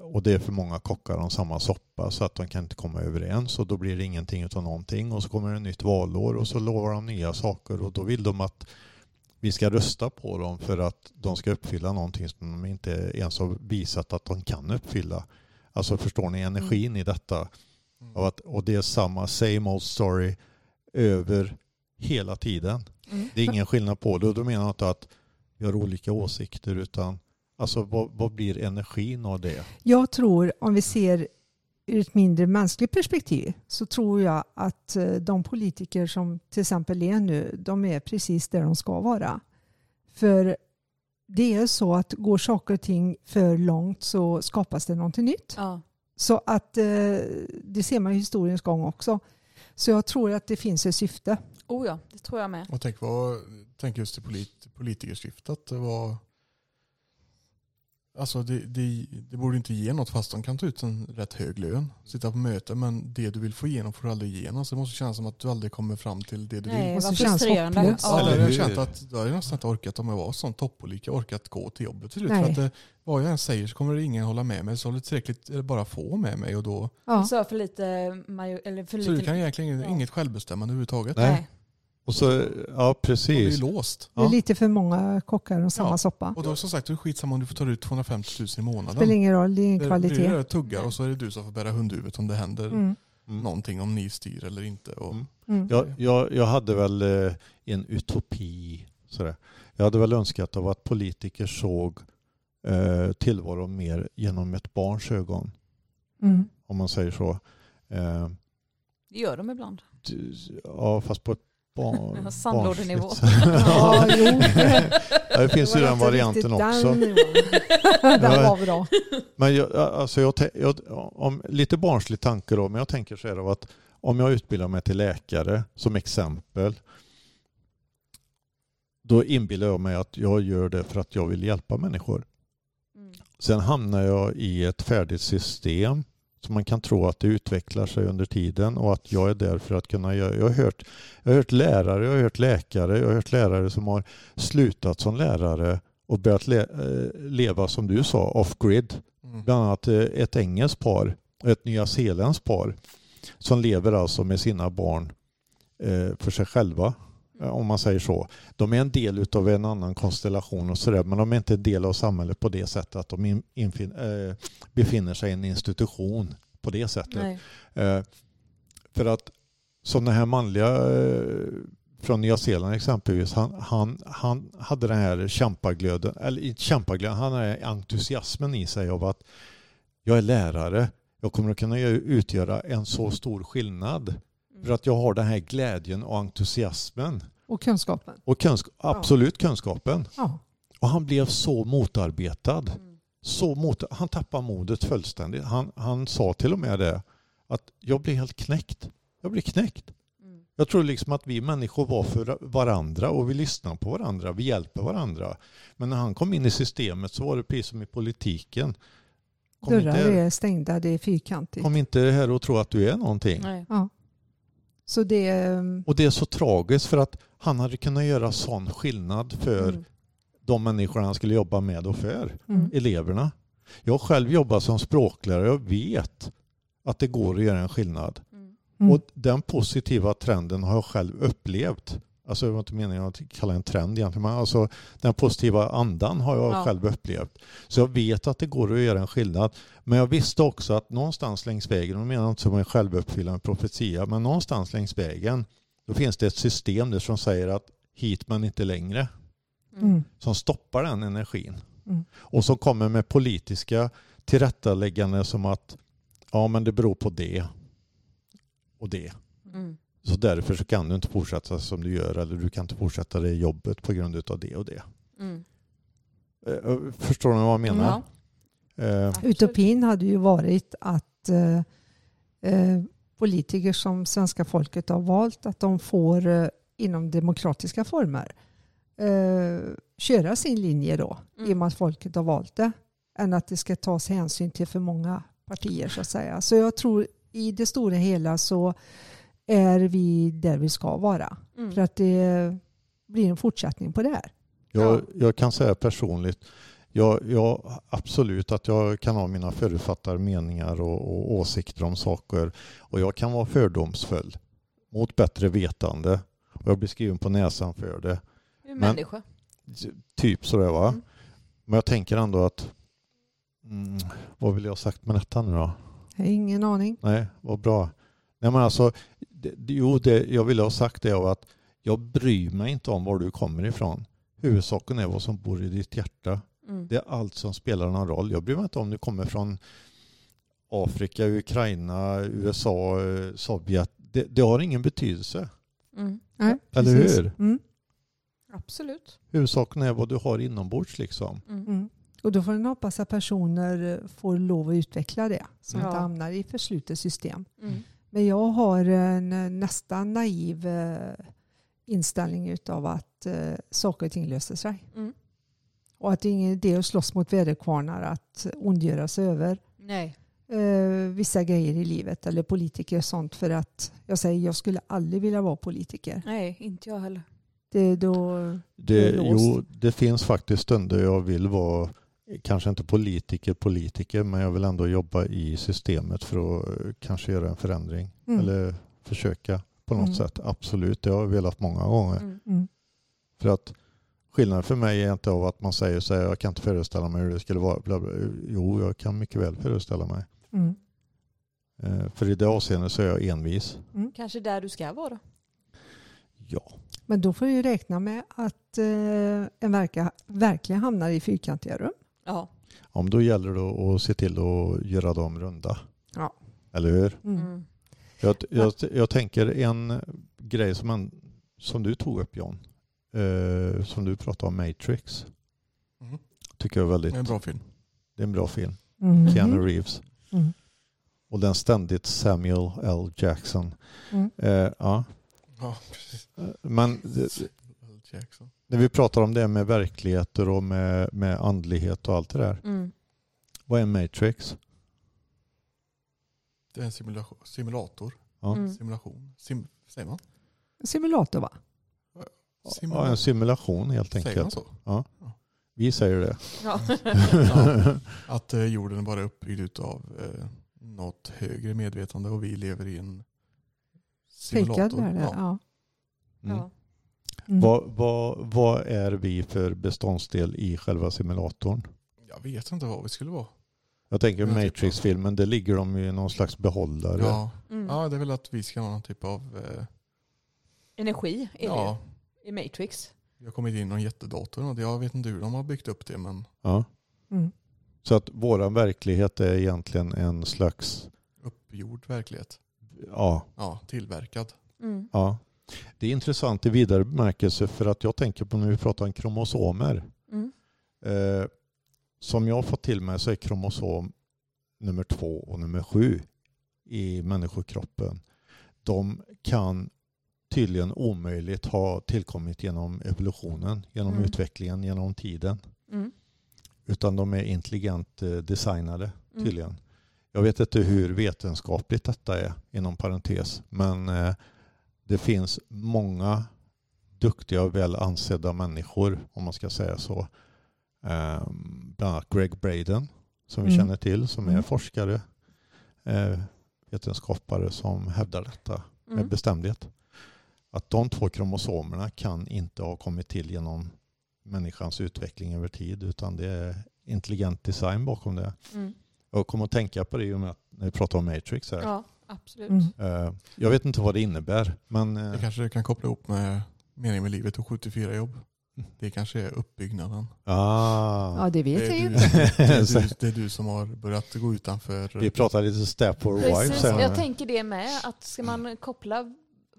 Och det är för många kockar om samma soppa, så att de kan inte komma överens, och då blir det ingenting utan någonting, och så kommer det ett nytt valår och så lovar de nya saker, och då vill de att vi ska rösta på dem för att de ska uppfylla någonting som de inte ens har visat att de kan uppfylla. Alltså förstår ni energin i detta? Och det är samma same old story över hela tiden. Mm. Det är ingen skillnad på det. Och då menar jag inte att vi har olika åsikter, utan alltså, vad blir energin av det? Jag tror, om vi ser ur ett mindre mänskligt perspektiv, så tror jag att de politiker som till exempel är nu, de är precis där de ska vara. För det är så att går saker och ting för långt så skapas det någonting nytt. Ja. Så att det ser man i historiens gång också. Så jag tror att det finns ett syfte. Oh ja, det tror jag med. Och tänk just till politikerskift att det var... Alltså det borde inte ge något fast de kan ta ut en rätt hög lön. Sitta på möte, men det du vill få igenom får du aldrig igenom. Så det måste kännas som att du aldrig kommer fram till det du vill. Nej, det känns hopplöst. Ja. Eller jag kände att jag hade nästan inte orkat om jag var sån toppolitiker, orkat gå till jobbet till slut. För att vad jag än säger så kommer det ingen hålla med mig. Så det tillräckligt eller bara få med mig och då... Ja. Så för lite... så du kan egentligen inget självbestämmande överhuvudtaget. Nej. Och så, ja, precis. Och det är låst. Ja. Det är lite för många kockar och samma soppa. Och då som sagt, det är skitsamma om du får ta ut 250 000 i månaden. Spelar ingen roll, det är ingen kvalitet. Det är tuggar och så är det du som får bära hundhuvudet om det händer någonting, om ni styr eller inte. Och... Mm. Jag hade väl en utopi. Sådär. Jag hade väl önskat av att politiker såg tillvaron mer genom ett barns ögon. Mm. Om man säger så. Det gör de ibland. Ja, fast på ett sandlådenivå. Ja, jo. Det finns ju den varianten också. Den var bra. Men jag, om lite barnslig tanke då, men jag tänker så här då, att om jag utbildar mig till läkare som exempel, då inbillar jag mig att jag gör det för att jag vill hjälpa människor. Sen hamnar jag i ett färdigt system. Så man kan tro att det utvecklar sig under tiden och att jag är där för att kunna göra. Jag har hört lärare, jag har hört läkare, jag har hört lärare som har slutat som lärare och börjat leva som du sa, off-grid. Bland annat ett engelskt par och ett nyzeeländskt par som lever alltså med sina barn för sig själva, om man säger så. De är en del utav en annan konstellation och sådär, men de är inte en del av samhället på det sättet att de befinner sig i en institution på det sättet. För att som den här manliga från Nya Zeeland exempelvis, han hade den här kämpaglöden, han hade entusiasmen i sig av att jag är lärare, jag kommer att kunna utgöra en så stor skillnad. För att jag har den här glädjen och entusiasmen. Och kunskapen. Absolut kunskapen. Ja. Och han blev så motarbetad. Han tappade modet fullständigt. Han sa till och med det. Att jag blev helt knäckt. Jag tror liksom att vi människor var för varandra. Och vi lyssnar på varandra. Vi hjälper varandra. Men när han kom in i systemet så var det precis som i politiken. Dörrar är stängda, det är fyrkantigt. Kom inte här och tro att du är någonting. Nej. Ja. Så och det är så tragiskt för att han hade kunnat göra sån skillnad för de människor han skulle jobba med och för eleverna. Jag själv jobbar som språklärare och vet att det går att göra en skillnad. Och den positiva trenden har jag själv upplevt. Alltså det var inte meningen att kalla en trend egentligen, men alltså den positiva andan har jag själv upplevt. Så jag vet att det går att göra en skillnad. Men jag visste också att någonstans längs vägen, och menar inte som en självuppfyllande profetia, men någonstans längs vägen då finns det ett system där som säger att hit men inte längre. Som stoppar den energin. Och som kommer med politiska tillrättalägganden som att ja men det beror på det och det. Så därför så kan du inte fortsätta som du gör eller du kan inte fortsätta det jobbet på grund utav det och det. Förstår ni vad jag menar? Ja. Utopin hade ju varit att politiker som svenska folket har valt att de får inom demokratiska former köra sin linje då i och med att folket har valt det än att det ska tas hänsyn till för många partier så att säga. Så jag tror i det stora hela så är vi där vi ska vara. För att det blir en fortsättning på det här. Jag kan säga personligt jag absolut att jag kan ha mina förutfattade meningar och åsikter om saker och jag kan vara fördomsfull mot bättre vetande och jag blir skriven på näsan för det. Men, människa. Typ sådär va? Men jag tänker ändå att vad vill jag ha sagt med detta nu då? Ingen aning. Nej, vad bra. Nej men alltså det jag ville ha sagt det av att jag bryr mig inte om var du kommer ifrån. Huvudsaken är vad som bor i ditt hjärta. Det är allt som spelar någon roll. Jag bryr mig inte om du kommer från Afrika, Ukraina, USA, Sovjet. Det har ingen betydelse. Nej, eller hur? Absolut. Huvudsaken är vad du har inombords liksom. Och då får man hoppas att personer får lov att utveckla det. Så att inte hamnar i förslutet system. Men jag har en nästan naiv inställning utav att saker och ting löser sig. Mm. Och att det är ingen idé att slåss mot väderkvarnar, att ondgöra sig över. Nej. Vissa grejer i livet eller politiker och sånt, för att jag säger jag skulle aldrig vilja vara politiker. Nej, inte jag heller. Det finns faktiskt stunder jag vill vara, kanske inte politiker, men jag vill ändå jobba i systemet för att kanske göra en förändring eller försöka på något sätt. Absolut, det har jag velat många gånger. Mm. För att skillnaden för mig är inte av att man säger så här, jag kan inte föreställa mig hur det skulle vara. Bla bla. Jo, jag kan mycket väl föreställa mig. Mm. För i det avseendet så är jag envis. Mm. Kanske där du ska vara. Ja. Men då får du ju räkna med att en verkligen hamnar i fyrkantiga rum. Ja. Om då gäller det att se till att göra dem runda. Ja. Eller hur? Mm. Jag tänker en grej som du tog upp, John. Som du pratade om, Matrix. Mm. Tycker jag är väldigt... Det är en bra film. Keanu Reeves. Mm. Och den ständigt Samuel L. Jackson. Mm. Ja. Ja, precis. Men när vi pratar om det med verkligheter och med andlighet och allt det där. Mm. Vad är Matrix? Det är en simulator. Ja. Mm. Simulation. Säger man? Simulator, va? Ja, en simulation helt enkelt. Säger man så? Ja. Vi säger det. Ja. Ja. Att jorden bara är uppbyggd av något högre medvetande och vi lever i en simulator. Där, ja. Mm. Ja. Mm. Vad är vi för beståndsdel i själva simulatorn? Jag vet inte vad vi skulle vara. Jag tänker Matrix-filmen, det ligger de i någon slags behållare. Ja, ja, det är väl att vi ska ha någon typ av... Energi är det. I Matrix. Jag har kommit in i någon jättedator och jag vet inte hur de har byggt upp det, men... Ja. Mm. Så att våran verklighet är egentligen en slags... Uppgjord verklighet. Ja. Ja, tillverkad. Mm. Ja. Det är intressant i vidare bemärkelse, för att jag tänker på när vi pratar om kromosomer. Mm. Som jag har fått till mig så är kromosom nummer 2 och nummer 7 i människokroppen. De kan tydligen omöjligt ha tillkommit genom evolutionen, genom utvecklingen, genom tiden. Mm. Utan de är intelligent designade tydligen. Mm. Jag vet inte hur vetenskapligt detta är, inom parentes. Men det finns många duktiga och väl ansedda människor, om man ska säga så. Bland annat Greg Braden, som vi känner till, som är forskare, vetenskapare som hävdar detta med bestämdhet. Att de 2 kromosomerna kan inte ha kommit till genom människans utveckling över tid, utan det är intelligent design bakom det. Mm. Jag kommer att tänka på det i och med att vi pratar om Matrix här. Ja, absolut. Mm. Jag vet inte vad det innebär. Men det kanske kan koppla ihop med meningen med livet och 74 jobb. Det kanske är uppbyggnaden. Ah. Ja, det vet jag ju. Det är du som har börjat gå utanför. Vi pratar lite step or wife sen. Jag tänker det med, att ska man koppla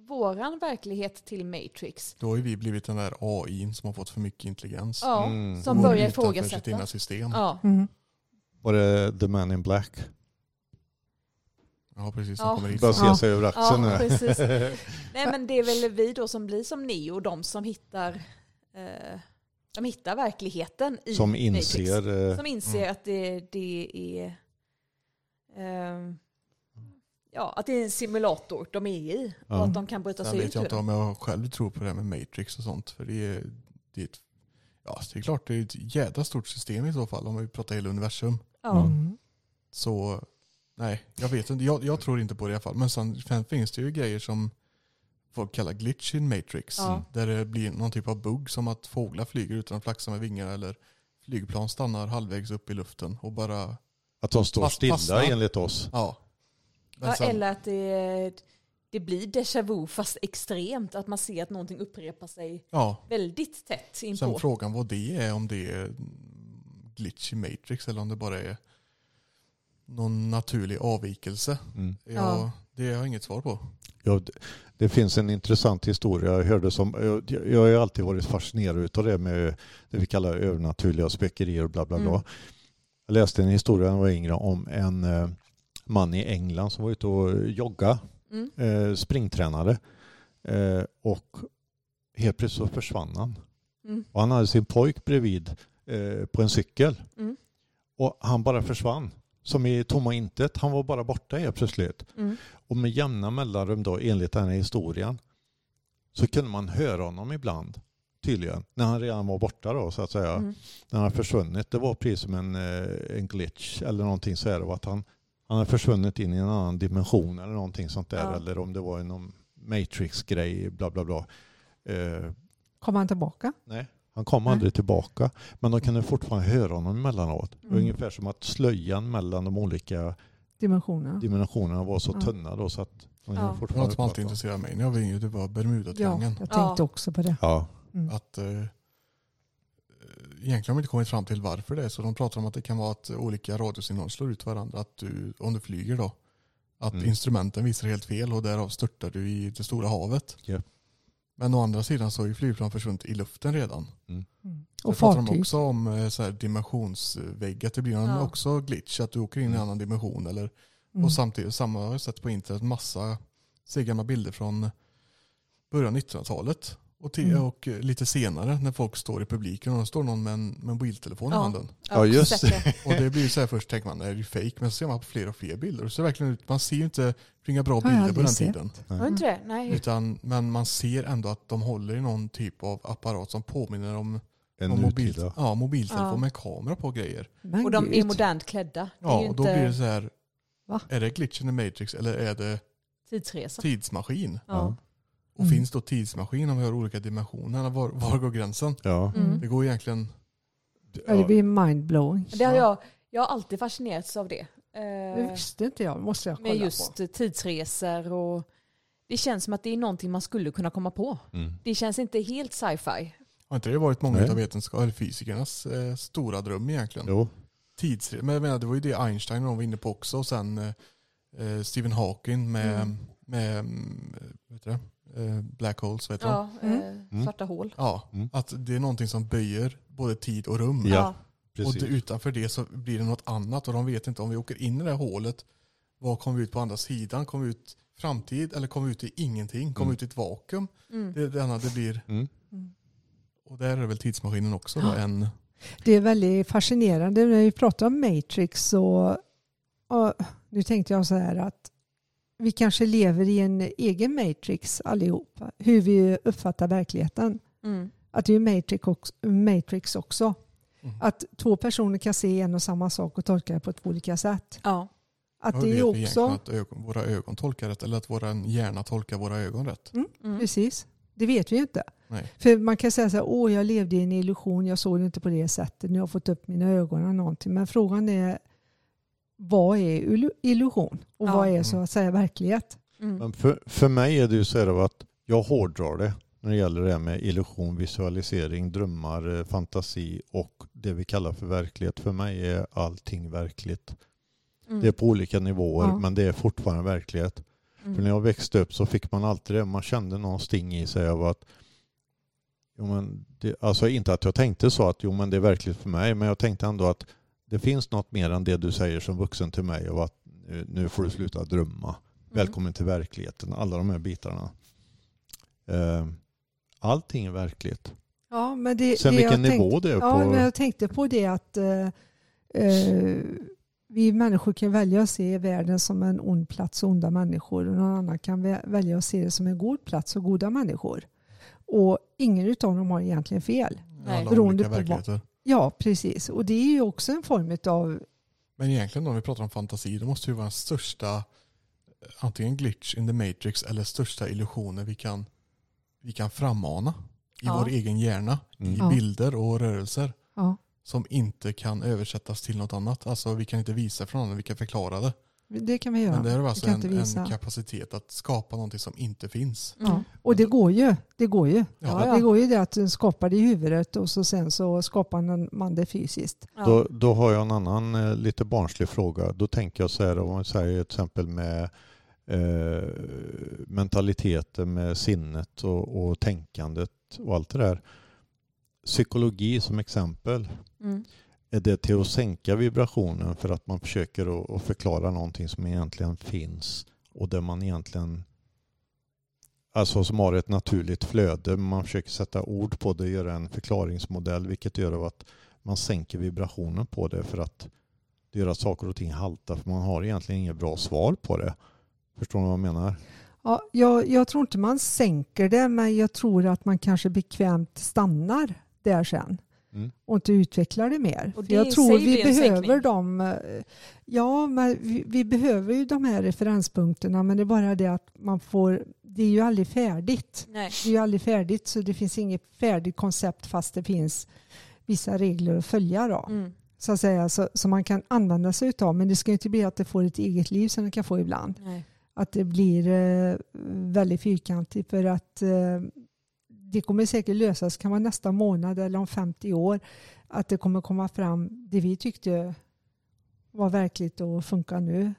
våran verklighet till Matrix. Då har vi blivit den där AI som har fått för mycket intelligens. Ja, som börjar ifrågasätta. Ja. Mm. Var det The Man in Black? Ja, precis. Ja. Kommer bara se sig över axeln. Ja, precis. Nej, men det är väl vi då som blir som Neo, de som hittar... De hittar verkligheten i som inser Matrix. Som inser att det är att det är en simulator de är i och att de kan bryta sig ut. Jag vet inte om jag själv tror på det här med Matrix och sånt, för det är klart, det är ett jävla stort system i så fall om vi pratar hela universum. Mm. Så nej, jag vet inte, jag tror inte på det i alla fall, men sen finns det ju grejer som folk kallar glitch in Matrix. Ja. Där det blir någon typ av bugg, som att fåglar flyger utan att flaxa med vingar, eller flygplan stannar halvvägs upp i luften och bara... Att de står stilla enligt oss. Ja. Eller att det blir déjà vu fast extremt. Att man ser att någonting upprepar sig väldigt tätt inpå. Sen frågan vad det är, om det är glitch i Matrix eller om det bara är någon naturlig avvikelse. Mm. Det har jag inget svar på. Ja, det finns en intressant historia. Jag har ju alltid varit fascinerad utav det med det vi kallar övernaturliga spekerier och bla bla bla. Jag läste en historia när jag var yngre om en man i England som var ute och jogga springtränare. Och helt plötsligt så försvann han. Mm. Och han hade sin pojk bredvid på en cykel. Mm. Och han bara försvann. Som i tomma intet. Han var bara borta helt plötsligt. Mm. Och med jämna mellanrum då, enligt den här historien, så kunde man höra honom ibland. Tydligen. När han redan var borta då, så att säga. Mm. När han försvunnit. Det var precis som en glitch eller någonting så här. Och att han hade försvunnit in i en annan dimension eller någonting sånt där. Ja. Eller om det var någon Matrix-grej, bla bla bla. Kom han tillbaka? Nej, han kom aldrig tillbaka. Men de kunde fortfarande höra honom emellanåt. Mm. Ungefär som att slöjan mellan de olika dimensionerna var så tunna då, så att de fortfarande... Något som alltid intresserade mig när jag var yngre, det var Bermuda-triangeln. Ja, jag tänkte också på det. Ja. Mm. Att egentligen har man inte kommit fram till varför det är så. De pratar om att det kan vara att olika radiosignaler slår ut varandra. Att du, om du flyger då, att instrumenten visar helt fel och därav störtar du i det stora havet. Yeah. Men å andra sidan så har ju flygplan försvunnit i luften redan. Mm. Mm. Och pratar de också om så här dimensionsvägg, att det blir också glitch, att du åker in i en annan dimension. Eller, och samtidigt, samma har jag sett på internet, massa gamla bilder från början av 1900-talet. Och lite senare när folk står i publiken och då står någon med en mobiltelefon i handen. Ja, just det. Och det blir ju så här, först tänker man, är det fake? Men så ser man på fler och fler bilder. Och så verkligen ut, man ser ju inte inga bra bilder på den tiden. Nej. Utan, men man ser ändå att de håller i någon typ av apparat som påminner om en mobiltelefon med kamera på grejer. Men och de är modernt klädda. Ja, och då blir det så här, är det glitch in the Matrix eller är det tidsmaskin? Ja. Och finns då tidsmaskiner om vi har olika dimensioner? Var går gränsen? Ja. Mm. Det går egentligen... Ja, det blir mindblowing. Det har jag har alltid fascinerats av det. Det visste inte jag, måste jag kolla på. Med just tidsresor och... Det känns som att det är någonting man skulle kunna komma på. Mm. Det känns inte helt sci-fi. Har inte det varit många av fysikernas stora dröm egentligen? Jo. Tidsresor. Men jag menar, det var ju det Einstein och de var inne på också. Och sen Stephen Hawking med vet du det? Black holes, vet du? Ja, svarta hål. Ja, att det är någonting som böjer både tid och rum. Ja, och utanför det så blir det något annat och de vet inte om vi åker in i det här hålet, vad kommer vi ut på andra sidan? Kommer vi ut framtid eller kommer vi ut i ingenting? Kommer vi ut i ett vakuum? Mm. Det blir... Mm. Och där är det väl tidsmaskinen också. Då, det är väldigt fascinerande när vi pratar om Matrix och nu tänkte jag så här att vi kanske lever i en egen Matrix allihopa. Hur vi uppfattar verkligheten. Mm. Att det är Matrix också. Mm. Att två personer kan se en och samma sak och tolka det på två olika sätt. Ja. Att det är också... Att våra ögon tolkar rätt eller att vår hjärna tolkar våra ögon rätt. Mm. Mm. Precis. Det vet vi ju inte. Nej. För man kan säga så här, jag levde i en illusion. Jag såg det inte på det sättet. Nu har jag fått upp mina ögon eller någonting. Men frågan är... Vad är illusion? Och vad är så att säga verklighet? Mm. Men för mig är det ju så här att jag hårdrar det när det gäller det här med illusion, visualisering, drömmar, fantasi och det vi kallar för verklighet. För mig är allting verkligt. Mm. Det är på olika nivåer men det är fortfarande verklighet. Mm. För när jag växte upp så fick man alltid det. Man kände någon sting i sig av att alltså inte att jag tänkte så att men det är verkligt för mig, men jag tänkte ändå att det finns något mer än det du säger som vuxen till mig och att nu får du sluta drömma. Välkommen till verkligheten. Alla de här bitarna. Allting är verkligt. Ja, men det, sen det vilken nivå det är på. Ja, men jag tänkte på det att vi människor kan välja att se världen som en ond plats och onda människor. Och någon annan kan välja att se det som en god plats och goda människor. Och ingen av dem har egentligen fel. Alla olika verkligheter. Ja, precis. Och det är ju också en form av... Men egentligen om vi pratar om fantasi, det måste ju vara den största antingen glitch in the Matrix eller största illusioner vi kan frammana i vår egen hjärna, i bilder och rörelser som inte kan översättas till något annat. Alltså vi kan inte visa från det, vi kan förklara det. Det kan vi göra. Men det är alltså en kapacitet att skapa någonting som inte finns. Ja. Och det går ju. Det går ju det att den skapar det i huvudet och så sen så skapar man det fysiskt. Ja. Då har jag en annan lite barnslig fråga. Då tänker jag så här, om man säger till exempel med mentaliteten, med sinnet och tänkandet och allt det där. Psykologi som exempel. Mm. Är det till att sänka vibrationen för att man försöker att förklara någonting som egentligen finns och där man egentligen, alltså som har ett naturligt flöde, man försöker sätta ord på det, göra en förklaringsmodell, vilket gör att man sänker vibrationen på det för att det gör att saker och ting haltar, för man har egentligen inget bra svar på det. Förstår ni vad jag menar? Ja, jag tror inte man sänker det, men jag tror att man kanske bekvämt stannar där sen. Mm. Och inte utvecklar det mer. Och det jag tror vi behöver dem. Ja, men vi behöver ju de här referenspunkterna, men det är bara det att man får, det är ju aldrig färdigt. Nej. Det är ju aldrig färdigt, så det finns inget färdigt koncept, fast det finns vissa regler att följa då. Mm. Så att säga, som man kan använda sig utav, men det ska ju inte bli att det får ett eget liv som det kan få ibland. Nej. Att det blir väldigt fyrkantigt, för att det kommer säkert lösas, kan vara nästa månad eller om 50 år, att det kommer komma fram det vi tyckte var verkligt och funkar nu.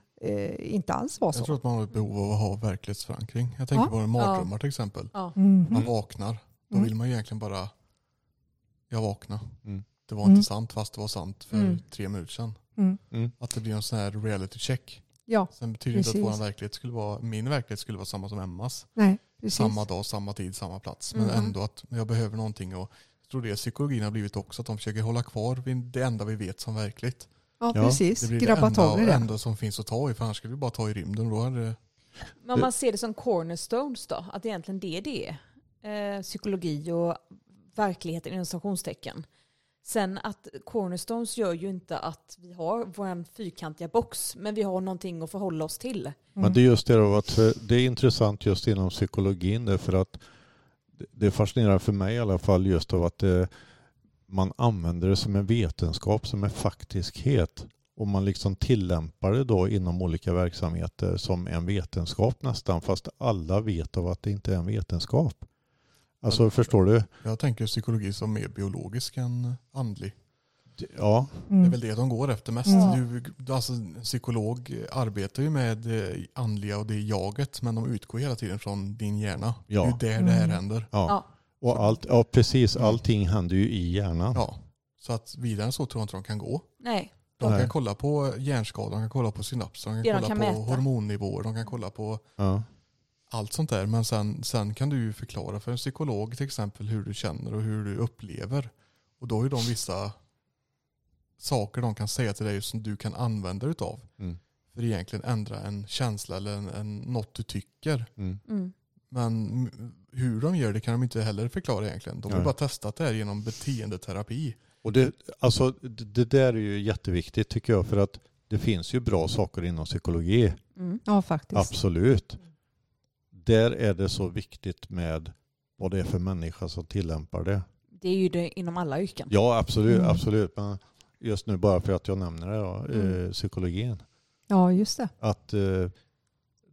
Inte alls var så. Jag tror att man har ett behov av att ha verklighetsförankring. Jag tänker på mardrömmar till exempel. Ja. Mm-hmm. Man vaknar, då vill man egentligen bara, jag vaknar. Mm. Det var inte sant, fast det var sant för 3 minuter sedan. Mm. Mm. Att det blir en sån här reality check. Ja, sen betyder precis. Inte att vår verklighet skulle vara, min verklighet skulle vara samma som Emmas. Nej, precis. Samma dag, samma tid, samma plats. Men ändå att jag behöver någonting. Och jag tror det psykologin har blivit också, att de försöker hålla kvar vid det enda vi vet som verkligt. Ja, precis. Det blir grabba tag i det enda som finns att ta i, för annars skulle vi bara ta i rymden. Då det... Men om man ser det som cornerstones då, att egentligen det är psykologi och verkligheten inom stationstecken. Sen att cornerstones gör ju inte att vi har vår fyrkantiga box, men vi har någonting att förhålla oss till. Mm. Men det är just det då, att det är intressant just inom psykologin, därför att det fascinerar för mig i alla fall just av att man använder det som en vetenskap, som en faktiskhet, och man liksom tillämpar det då inom olika verksamheter som en vetenskap nästan, fast alla vet av att det inte är en vetenskap. Alltså, förstår du? Jag tänker psykologi som mer biologisk än andlig. Ja. Mm. Det är väl det de går efter mest. Mm. Alltså, psykolog arbetar ju med andliga och det jaget, men de utgår hela tiden från din hjärna. Ja. Det är där det här händer. Ja. Och precis. Allting händer ju i hjärnan. Ja. Så att vidare så tror jag inte de kan gå. Nej. De kan kolla på hjärnskador, de kan kolla på synapser, de kan kolla på hormonnivåer, de kan kolla på... Ja. Allt sånt där, men sen kan du ju förklara för en psykolog till exempel hur du känner och hur du upplever. Och då är de vissa saker de kan säga till dig som du kan använda dig utav. Mm. För egentligen ändra en känsla eller något du tycker. Mm. Mm. Men hur de gör det kan de inte heller förklara egentligen. De har bara testat det här genom beteendeterapi. Och det där är ju jätteviktigt tycker jag, för att det finns ju bra saker inom psykologi. Mm. Ja, faktiskt. Absolut. Där är det så viktigt med vad det är för människa som tillämpar det. Det är ju det inom alla yrken. Ja, absolut. Absolut. Men just nu bara för att jag nämner det, psykologin. Ja, just det. Att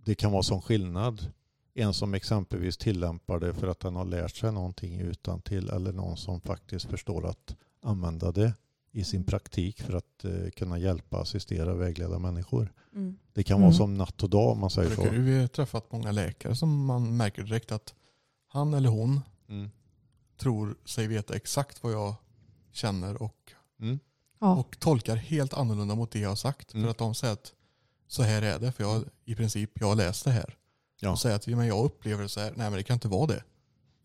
det kan vara som skillnad. En som exempelvis tillämpar det för att han har lärt sig någonting utan till, eller någon som faktiskt förstår att använda det i sin praktik för att kunna hjälpa, assistera och vägleda människor. Mm. Det kan vara som natt och dag, om man säger så. Vi har träffat många läkare som man märker direkt att han eller hon tror sig veta exakt vad jag känner och tolkar helt annorlunda mot det jag har sagt. För att de säger att så här är det, för jag i princip, jag har läst det här. Ja. Och säger att men jag upplever det så här. Nej, men det kan inte vara det.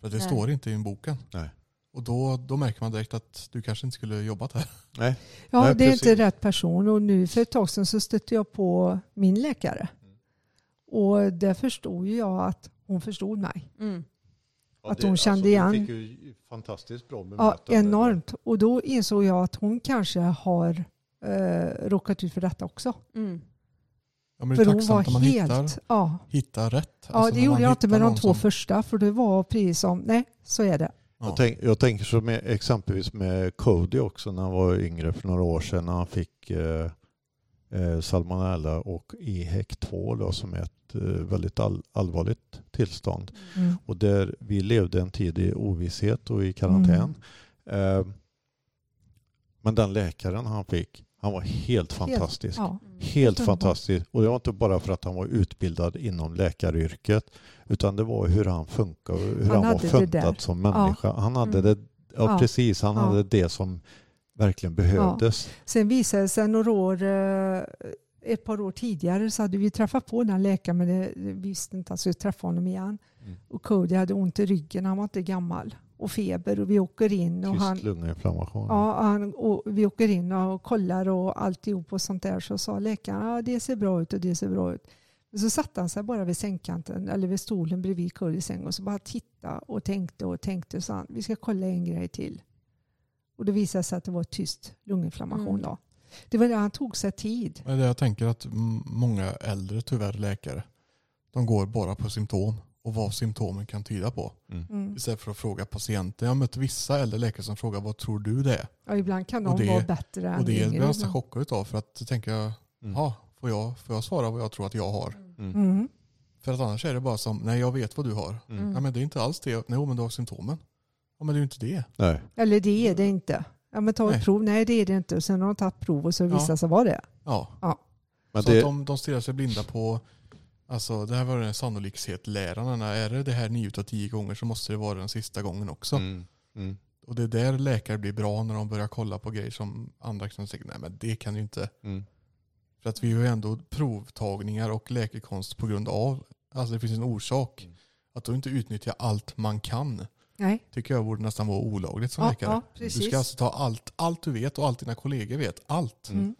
För att det står inte i boken. Nej. Och då märker man direkt att du kanske inte skulle jobbat här. Nej. Ja, nej, det är precis. Inte rätt person. Och nu för ett tag sedan så stötte jag på min läkare. Mm. Och där förstod jag att hon förstod mig. Mm. Ja, att hon kände igen. Hon fick ju fantastiskt bra bemötande. Ja, enormt. Och då insåg jag att hon kanske har råkat ut för detta också. Mm. Ja, men det är för hon var att man hittar rätt. Ja, alltså, det gjorde jag inte med de två första. För det var precis som, nej, så är det. Jag tänker som exempelvis med Cody också, när han var yngre för några år sedan, när han fick salmonella och EHEC-2 då, som är ett väldigt allvarligt tillstånd. Mm. Och där vi levde en tid i ovisshet och i karantän. Mm. Men den läkaren han fick, han var helt fantastisk. Helt fantastisk. Och det var inte bara för att han var utbildad inom läkaryrket, utan det var hur han funkar och hur han var funtad som människa. Ja. Han hade det, precis. Han hade det som verkligen behövdes. Ja. Sen visade det sig några år ett par år tidigare så hade vi träffat på den läkaren, men det visste inte att jag träffade honom igen. Mm. Och Cody hade ont i ryggen, han var inte gammal. Och feber, och vi åker in och han, lunginflammation. Ja, han, och vi åker in och kollar och alltihop och sånt där. Så sa läkaren, ja, det ser bra ut och det ser bra ut. Men så satt han sig bara vid sängkanten eller vid stolen bredvid Cody säng och så bara tittade och tänkte så han, vi ska kolla en grej till. Och det visade sig att det var tyst lunginflammation då. Det var det, han tog sig tid. Men jag tänker att många äldre tyvärr läkare, de går bara på symptom och vad symptomen kan tyda på. Mm. Istället för att fråga patienten. Jag har mött vissa äldre läkare som frågar, vad tror du det är? Ja, ibland kan de vara bättre än yngre. Och det är jag nästan chockad utav, för att tänker jag, ja, får jag svara vad jag tror att jag har? Mm. För att annars är det bara som, nej, jag vet vad du har. Mm. Ja, men det är inte alls det. Nej, men du har symptomen. Ja, men det är ju inte det. Nej. Eller det är det inte. Ja, men ta ett prov. Nej, det är det inte. Och sen har de tagit prov och så visar sig vad det är. Ja. Men så det... att de stirrar sig blinda på, alltså det här var en sannolikhet lärarna. Är det här 9 av 10 gånger så måste det vara den sista gången också. Mm. Och det är där läkare blir bra när de börjar kolla på grejer som andra kan säga, nej men det kan ju inte. Mm. För att vi har ju ändå provtagningar och läkekonst på grund av, alltså det finns en orsak. Att då inte utnyttja allt man kan. Nej. Tycker jag borde nästan vara olagligt som läkare. Ja, du ska alltså ta allt du vet och allt dina kollegor vet. Allt. Mm.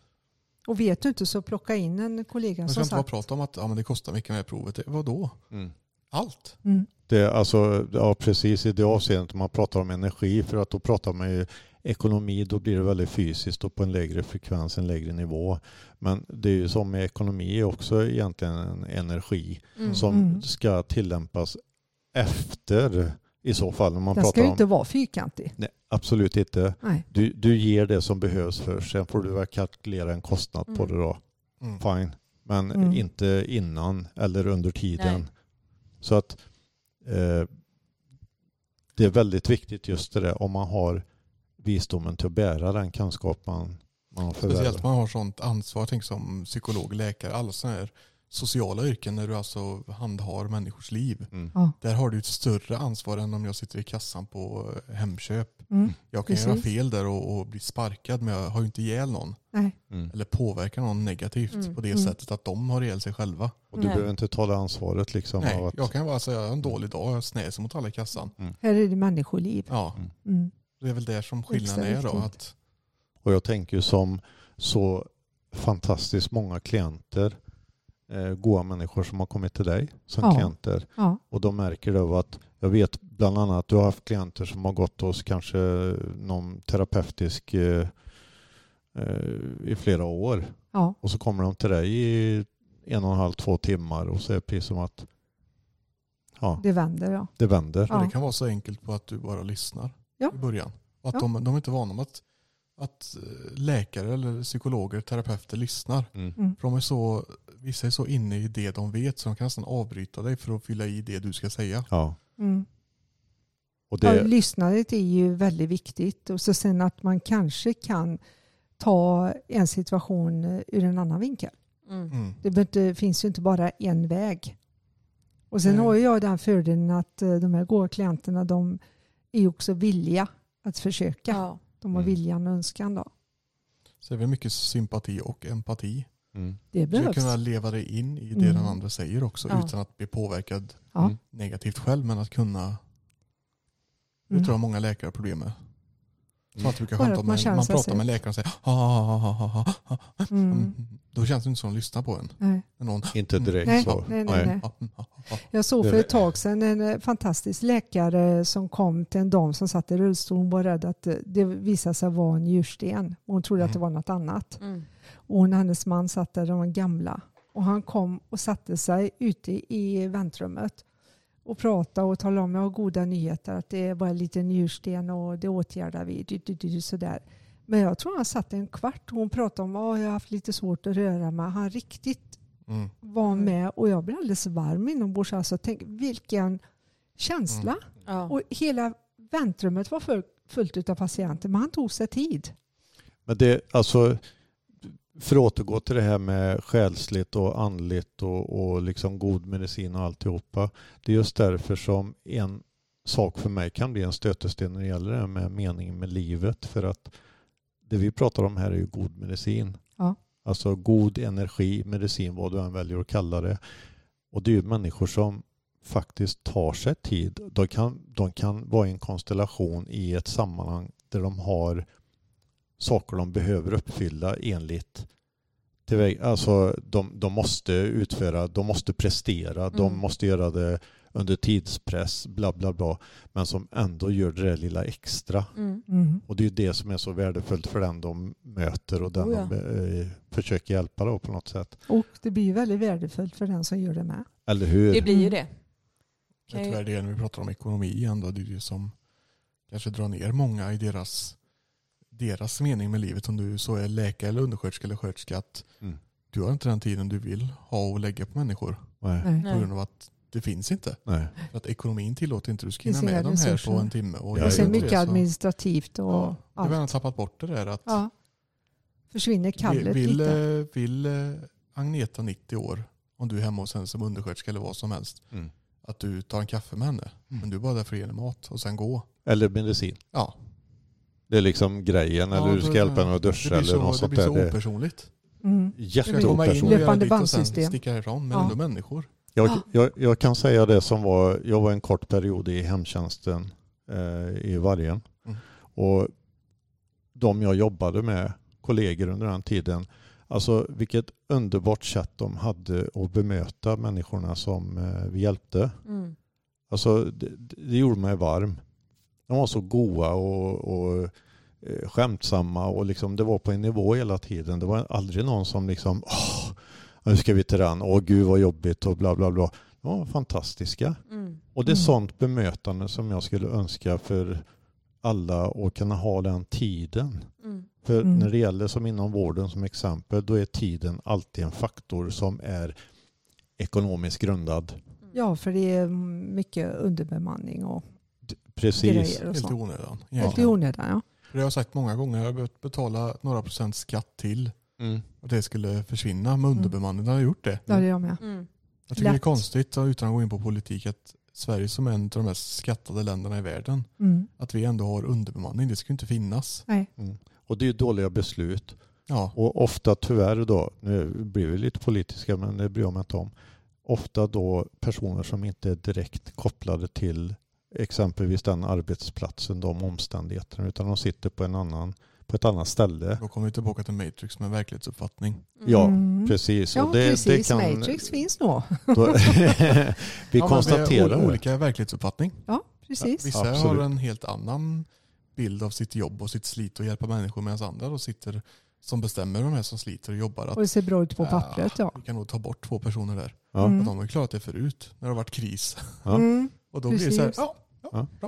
Och vet du inte så plocka in en kollega som sagt. Man ska inte bara prata om att men det kostar mycket med provet. Vadå? Mm. Allt. Mm. Det, alltså, ja, precis i det avseendet man pratar om energi, för att då pratar man ju ekonomi, då blir det väldigt fysiskt och på en lägre frekvens, en lägre nivå. Men det är ju som med ekonomi också egentligen en energi som ska tillämpas efter i så fall. När man pratar om, den ska ju inte vara fyrkantig. Nej, absolut inte. Nej. Du ger det som behövs först. Sen får du väl kalkulera en kostnad på det då. Mm. Fine. Men inte innan eller under tiden. Nej. Så att det är väldigt viktigt just det där, om man har visdomen till att bära den kunskap man har förvärvat. Speciellt man har sånt ansvar, tänk som psykolog, läkare, alla sådana här sociala yrken när du alltså handhar människors liv. Mm. Ja. Där har du ett större ansvar än om jag sitter i kassan på Hemköp. Jag kan göra fel där och bli sparkad, men jag har ju inte ihjäl någon. Nej. Eller påverkar någon negativt på det sättet att de har ihjäl sig själva. Och du behöver inte ta det ansvaret liksom. Nej, av att... jag kan bara säga en dålig dag, jag snäser mot alla i kassan. Här är det människoliv. Ja. Det är väl där som skillnaden är då. Att... Och jag tänker ju som så fantastiskt många klienter, goda människor som har kommit till dig som klienter. Ja. Och de märker då att, jag vet bland annat att du har haft klienter som har gått hos kanske någon terapeutisk i flera år. Ja. Och så kommer de till dig i 1,5-2 timmar och så är det precis som att det vänder. Ja. Det vänder. Ja. Det kan vara så enkelt på att du bara lyssnar i början. Och att de är inte vana om att läkare eller psykologer, terapeuter lyssnar. För de är så, vissa är så inne i det de vet så de kan nästan avbryta dig för att fylla i det du ska säga. Ja. Mm. Och det... lyssnandet är ju väldigt viktigt, och så sen att man kanske kan ta en situation ur en annan vinkel. Mm. Det finns ju inte bara en väg. Och sen har jag den fördelen att de här goda klienterna, de är också villiga att försöka. Ja. De har viljan och önskan då. Så är det mycket sympati och empati. Det behövs. Du ska kunna leva dig in i det den andra säger också utan att bli påverkad negativt själv, men att kunna det tror jag många läkare har problem med. Så att man pratar med läkaren och säger då känns det inte som att lyssna på en. Nej. Någon, inte direkt så. Nej. Jag såg för ett tag sedan en fantastisk läkare som kom till en dam som satt i rullstol. Hon var rädd att det visade sig vara en djursten. Hon trodde att det var något annat. Och hennes man satt där, de var gamla. Och han kom och satte sig ute i väntrummet och prata och tala om, jag har goda nyheter att det är bara en liten njursten och det åtgärdar vi. Sådär. Men jag tror han satt en kvart och hon pratade om jag har haft lite svårt att röra mig. Han riktigt var med och jag blev alldeles varm inombords. Alltså, tänk vilken känsla. Och hela väntrummet var fullt av patienter, men han tog sig tid. Men det, alltså, för att återgå till det här med själsligt och andligt och liksom god medicin och alltihopa. Det är just därför som en sak för mig kan bli en stötesten när det gäller det här med meningen med livet. För att det vi pratar om här är ju god medicin. Ja. Alltså god energi, medicin, vad du än väljer att kalla det. Och det är ju människor som faktiskt tar sig tid. De kan vara i en konstellation i ett sammanhang där de har saker de behöver uppfylla enligt tillväg. Alltså de måste utföra, de måste prestera, de måste göra det under tidspress, bla bla bla, men som ändå gör det där lilla extra. Och det är ju det som är så värdefullt för den de möter och den de försöker hjälpa då på något sätt. Och det blir ju väldigt värdefullt för den som gör det med. Eller hur? Det blir ju det. Men tyvärr det är när vi pratar om ekonomi ändå, det är det som kanske drar ner många i deras mening med livet, om du så är läkare eller undersköterska eller sköterska, att du har inte den tiden du vill ha och lägga på människor. Nej. På grund av att det finns inte. Nej. För att ekonomin tillåter inte du ska hinna med dem här på en timme. Och det är så mycket administrativt och allt. Du har redan tappat bort det där. Att försvinner kallet lite. Vill Agneta 90 år, om du är hemma och sen som undersköterska eller vad som helst, att du tar en kaffe med henne. Men du är bara där för att ge mat och sen gå. Eller medicin. Ja. Det är liksom grejen. Eller du ska hjälpa henne att duscha eller något sånt där. Det blir så opersonligt. Jätteopersonligt. Löpande bandsystem. Sticka härifrån med ändå människor. Jag kan säga det som var, jag var en kort period i hemtjänsten i Vargen. Och de jag jobbade med, kollegor under den tiden, alltså vilket underbart sätt de hade att bemöta människorna som vi hjälpte. Alltså det gjorde mig varm. De var så goa och skämtsamma och liksom, det var på en nivå hela tiden. Det var aldrig någon som liksom nu ska vi till den, åh gud vad jobbigt och bla bla bla. Ja, fantastiska. Och det är sånt bemötande som jag skulle önska för alla, och kunna ha den tiden. För när det gäller som inom vården som exempel, då är tiden alltid en faktor som är ekonomiskt grundad. Ja, för det är mycket underbemanning och grejer och sånt. Helt i onödan. Helt i onödan, ja. Det har jag sagt många gånger, jag har behövt betala några procent skatt till. Och det skulle försvinna med underbemanning. Har gjort det? Ja, det gör jag med. Jag tycker det är konstigt, utan att gå in på politik, att Sverige som är en av de mest skattade länderna i världen, att vi ändå har underbemanning. Det ska inte finnas. Nej. Och det är ju dåliga beslut. Ja. Och ofta tyvärr då, nu blir vi lite politiska men det bryr jag mig inte om, ofta då personer som inte är direkt kopplade till exempelvis den arbetsplatsen, de omständigheterna, utan de sitter på ett annat ställe. Då kommer vi tillbaka till Matrix med verklighetsuppfattning. Ja, precis. Ja, och precis. Det kan... Matrix finns nog. Vi konstaterar olika verklighetsuppfattning. Ja, precis. Vissa har en helt annan bild av sitt jobb och sitt slit och hjälpa människor, medan andra och sitter som bestämmer de här som sliter och jobbar. Att, och det ser bra ut på pappret, ja. Vi kan nog ta bort 2 personer där. Ja. Men de har ju klarat det förut när det har varit kris. Ja. Och då blir det så här, bra.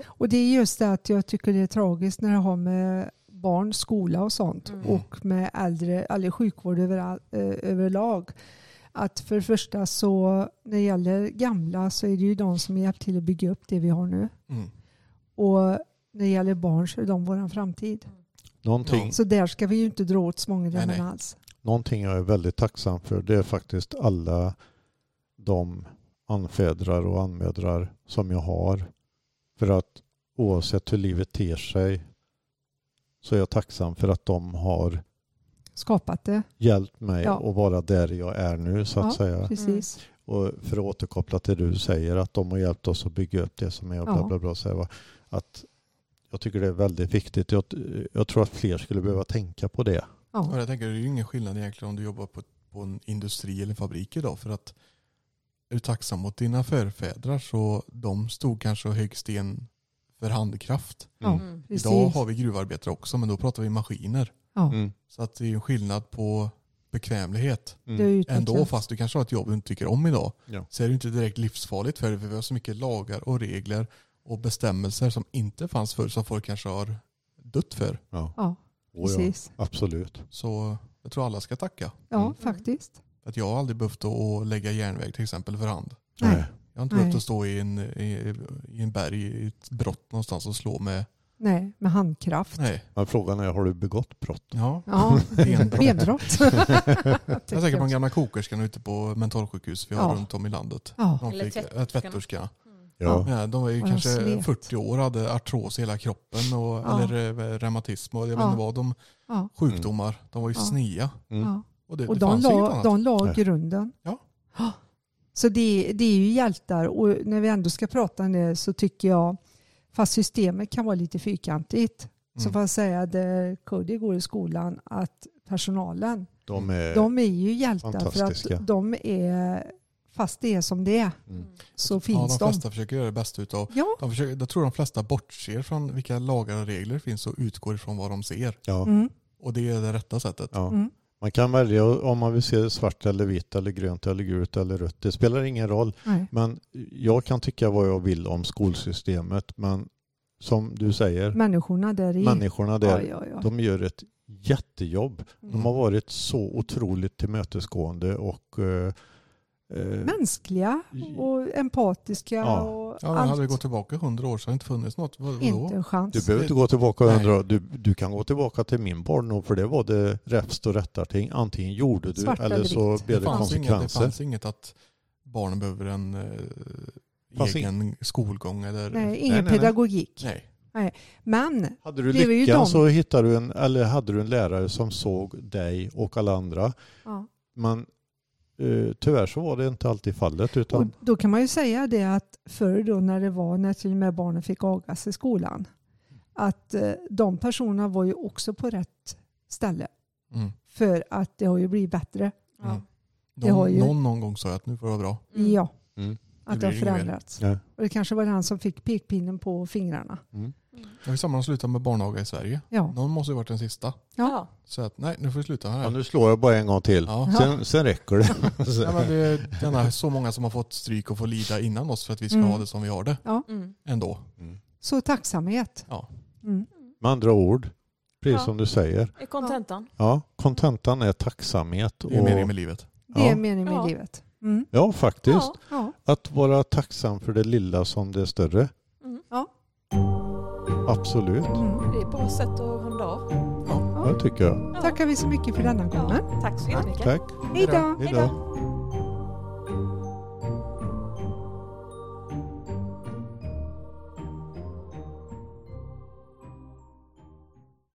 Och det är just det att jag tycker det är tragiskt när det har med barn, skola och sånt och med äldre, all sjukvård överlag. Att för det första så när det gäller gamla så är det ju de som hjälpt till att bygga upp det vi har nu. Och när det gäller barn så är de våran framtid. Någonting. Så där ska vi ju inte dra åt smångrenen alls. Någonting jag är väldigt tacksam för, det är faktiskt alla de anfädrar och anmödrar som jag har. För att oavsett hur livet ter sig så är jag tacksam för att de har skapat det. Hjälpt mig att vara där jag är nu så att säga. Precis. Och för att återkoppla till det du säger, att de har hjälpt oss att bygga upp det som är bla bla bla, så att jag tycker det är väldigt viktigt. Jag tror att fler skulle behöva tänka på det. Ja. Jag tänker det är ju ingen skillnad egentligen om du jobbar på en industri eller en fabrik idag, för att är du tacksam mot dina förfädrar så de stod kanske högst i en för handkraft. Idag har vi gruvarbetare också, men då pratar vi maskiner. Så att det är en skillnad på bekvämlighet. Ändå fast du kanske har ett jobb du inte tycker om idag, så är det inte direkt livsfarligt för det, för vi har så mycket lagar och regler och bestämmelser som inte fanns förr, som folk kanske har dött för. Ja, precis. Absolut. Så jag tror alla ska tacka. Ja, faktiskt. Att jag har aldrig behövt att lägga järnväg till exempel för hand. Nej. Jag har inte behövt att stå i en berg i ett brott någonstans och slå med... Nej, med handkraft. Nej. Men frågan är, har du begått brott? Ja. Benbrott. Jag tänker på en gamla kokerskan ute på mentalsjukhus vi har runt om i landet. Eller tvätterskan. Ja, de var ju kanske 40 år, hade artros i hela kroppen och, eller reumatism och jag vet inte vad, de sjukdomar. De var ju snea. Och de la grunden. Ja. Så det är ju hjältar. Och när vi ändå ska prata om det så tycker jag, fast systemet kan vara lite fyrkantigt, så får jag säga att Cody går i skolan, att personalen, de är ju hjältar för att de är, fast det är som det är, så finns de. Ja, de flesta försöker göra det bästa utav. Ja. Jag tror de flesta bortser från vilka lagar och regler finns och utgår ifrån vad de ser. Ja. Mm. Och det är det rätta sättet. Ja. Mm. Man kan välja om man vill se svart eller vitt eller grönt eller gult eller rött. Det spelar ingen roll. Nej. Men jag kan tycka vad jag vill om skolsystemet. Men som du säger, människorna där ja. De gör ett jättejobb. De har varit så otroligt tillmötesgående och mänskliga och empatiska. Ja. Och ja, hade vi gått tillbaka 100 år så hade det inte funnits något. Inte en chans. Du behöver inte gå tillbaka 100 år. Du kan gå tillbaka till min barndom, för det var det räfst och rättarting. Antingen gjorde du eller så blev det konsekvenser. Det fanns inget att barnen behöver en egen skolgång. Eller... Nej, ingen pedagogik. Nej. Nej. Men hade du lyckan så hittade du hade du en lärare som såg dig och alla andra. Ja. Men tyvärr så var det inte alltid fallet. Utan... Och då kan man ju säga det att förr då när till och med barnen fick agas i skolan, att de personerna var ju också på rätt ställe. Mm. För att det har ju blivit bättre. Mm. Det har ju... Någon gång sa jag att nu får det vara bra. Mm. Ja, att det har förändrats. Ja. Och det kanske var han som fick pekpinnen på fingrarna. Mm. Jag vill sammansluta med barnaga i Sverige. Ja. Någon måste ju varit den sista. Ja. Så att, nej, nu får vi sluta här. Ja, nu slår jag bara en gång till. Ja. Sen räcker det. Ja, men det är så många som har fått stryk och får lida innan oss för att vi ska ha det som vi har det. Ja. Ändå. Mm. Så tacksamhet. Ja. Mm. Med andra ord, precis som du säger. Är kontentan. Ja, kontentan är tacksamhet. Det är meningen med livet. Ja. Det är meningen med livet. Mm. Ja, faktiskt. Ja. Att vara tacksam för det lilla som det är större. Mm. Ja. Absolut. Det är ett bra sätt att handla av. Ja, det tycker jag. Tackar vi så mycket för denna gången. Tack så mycket. Tack. Hej då.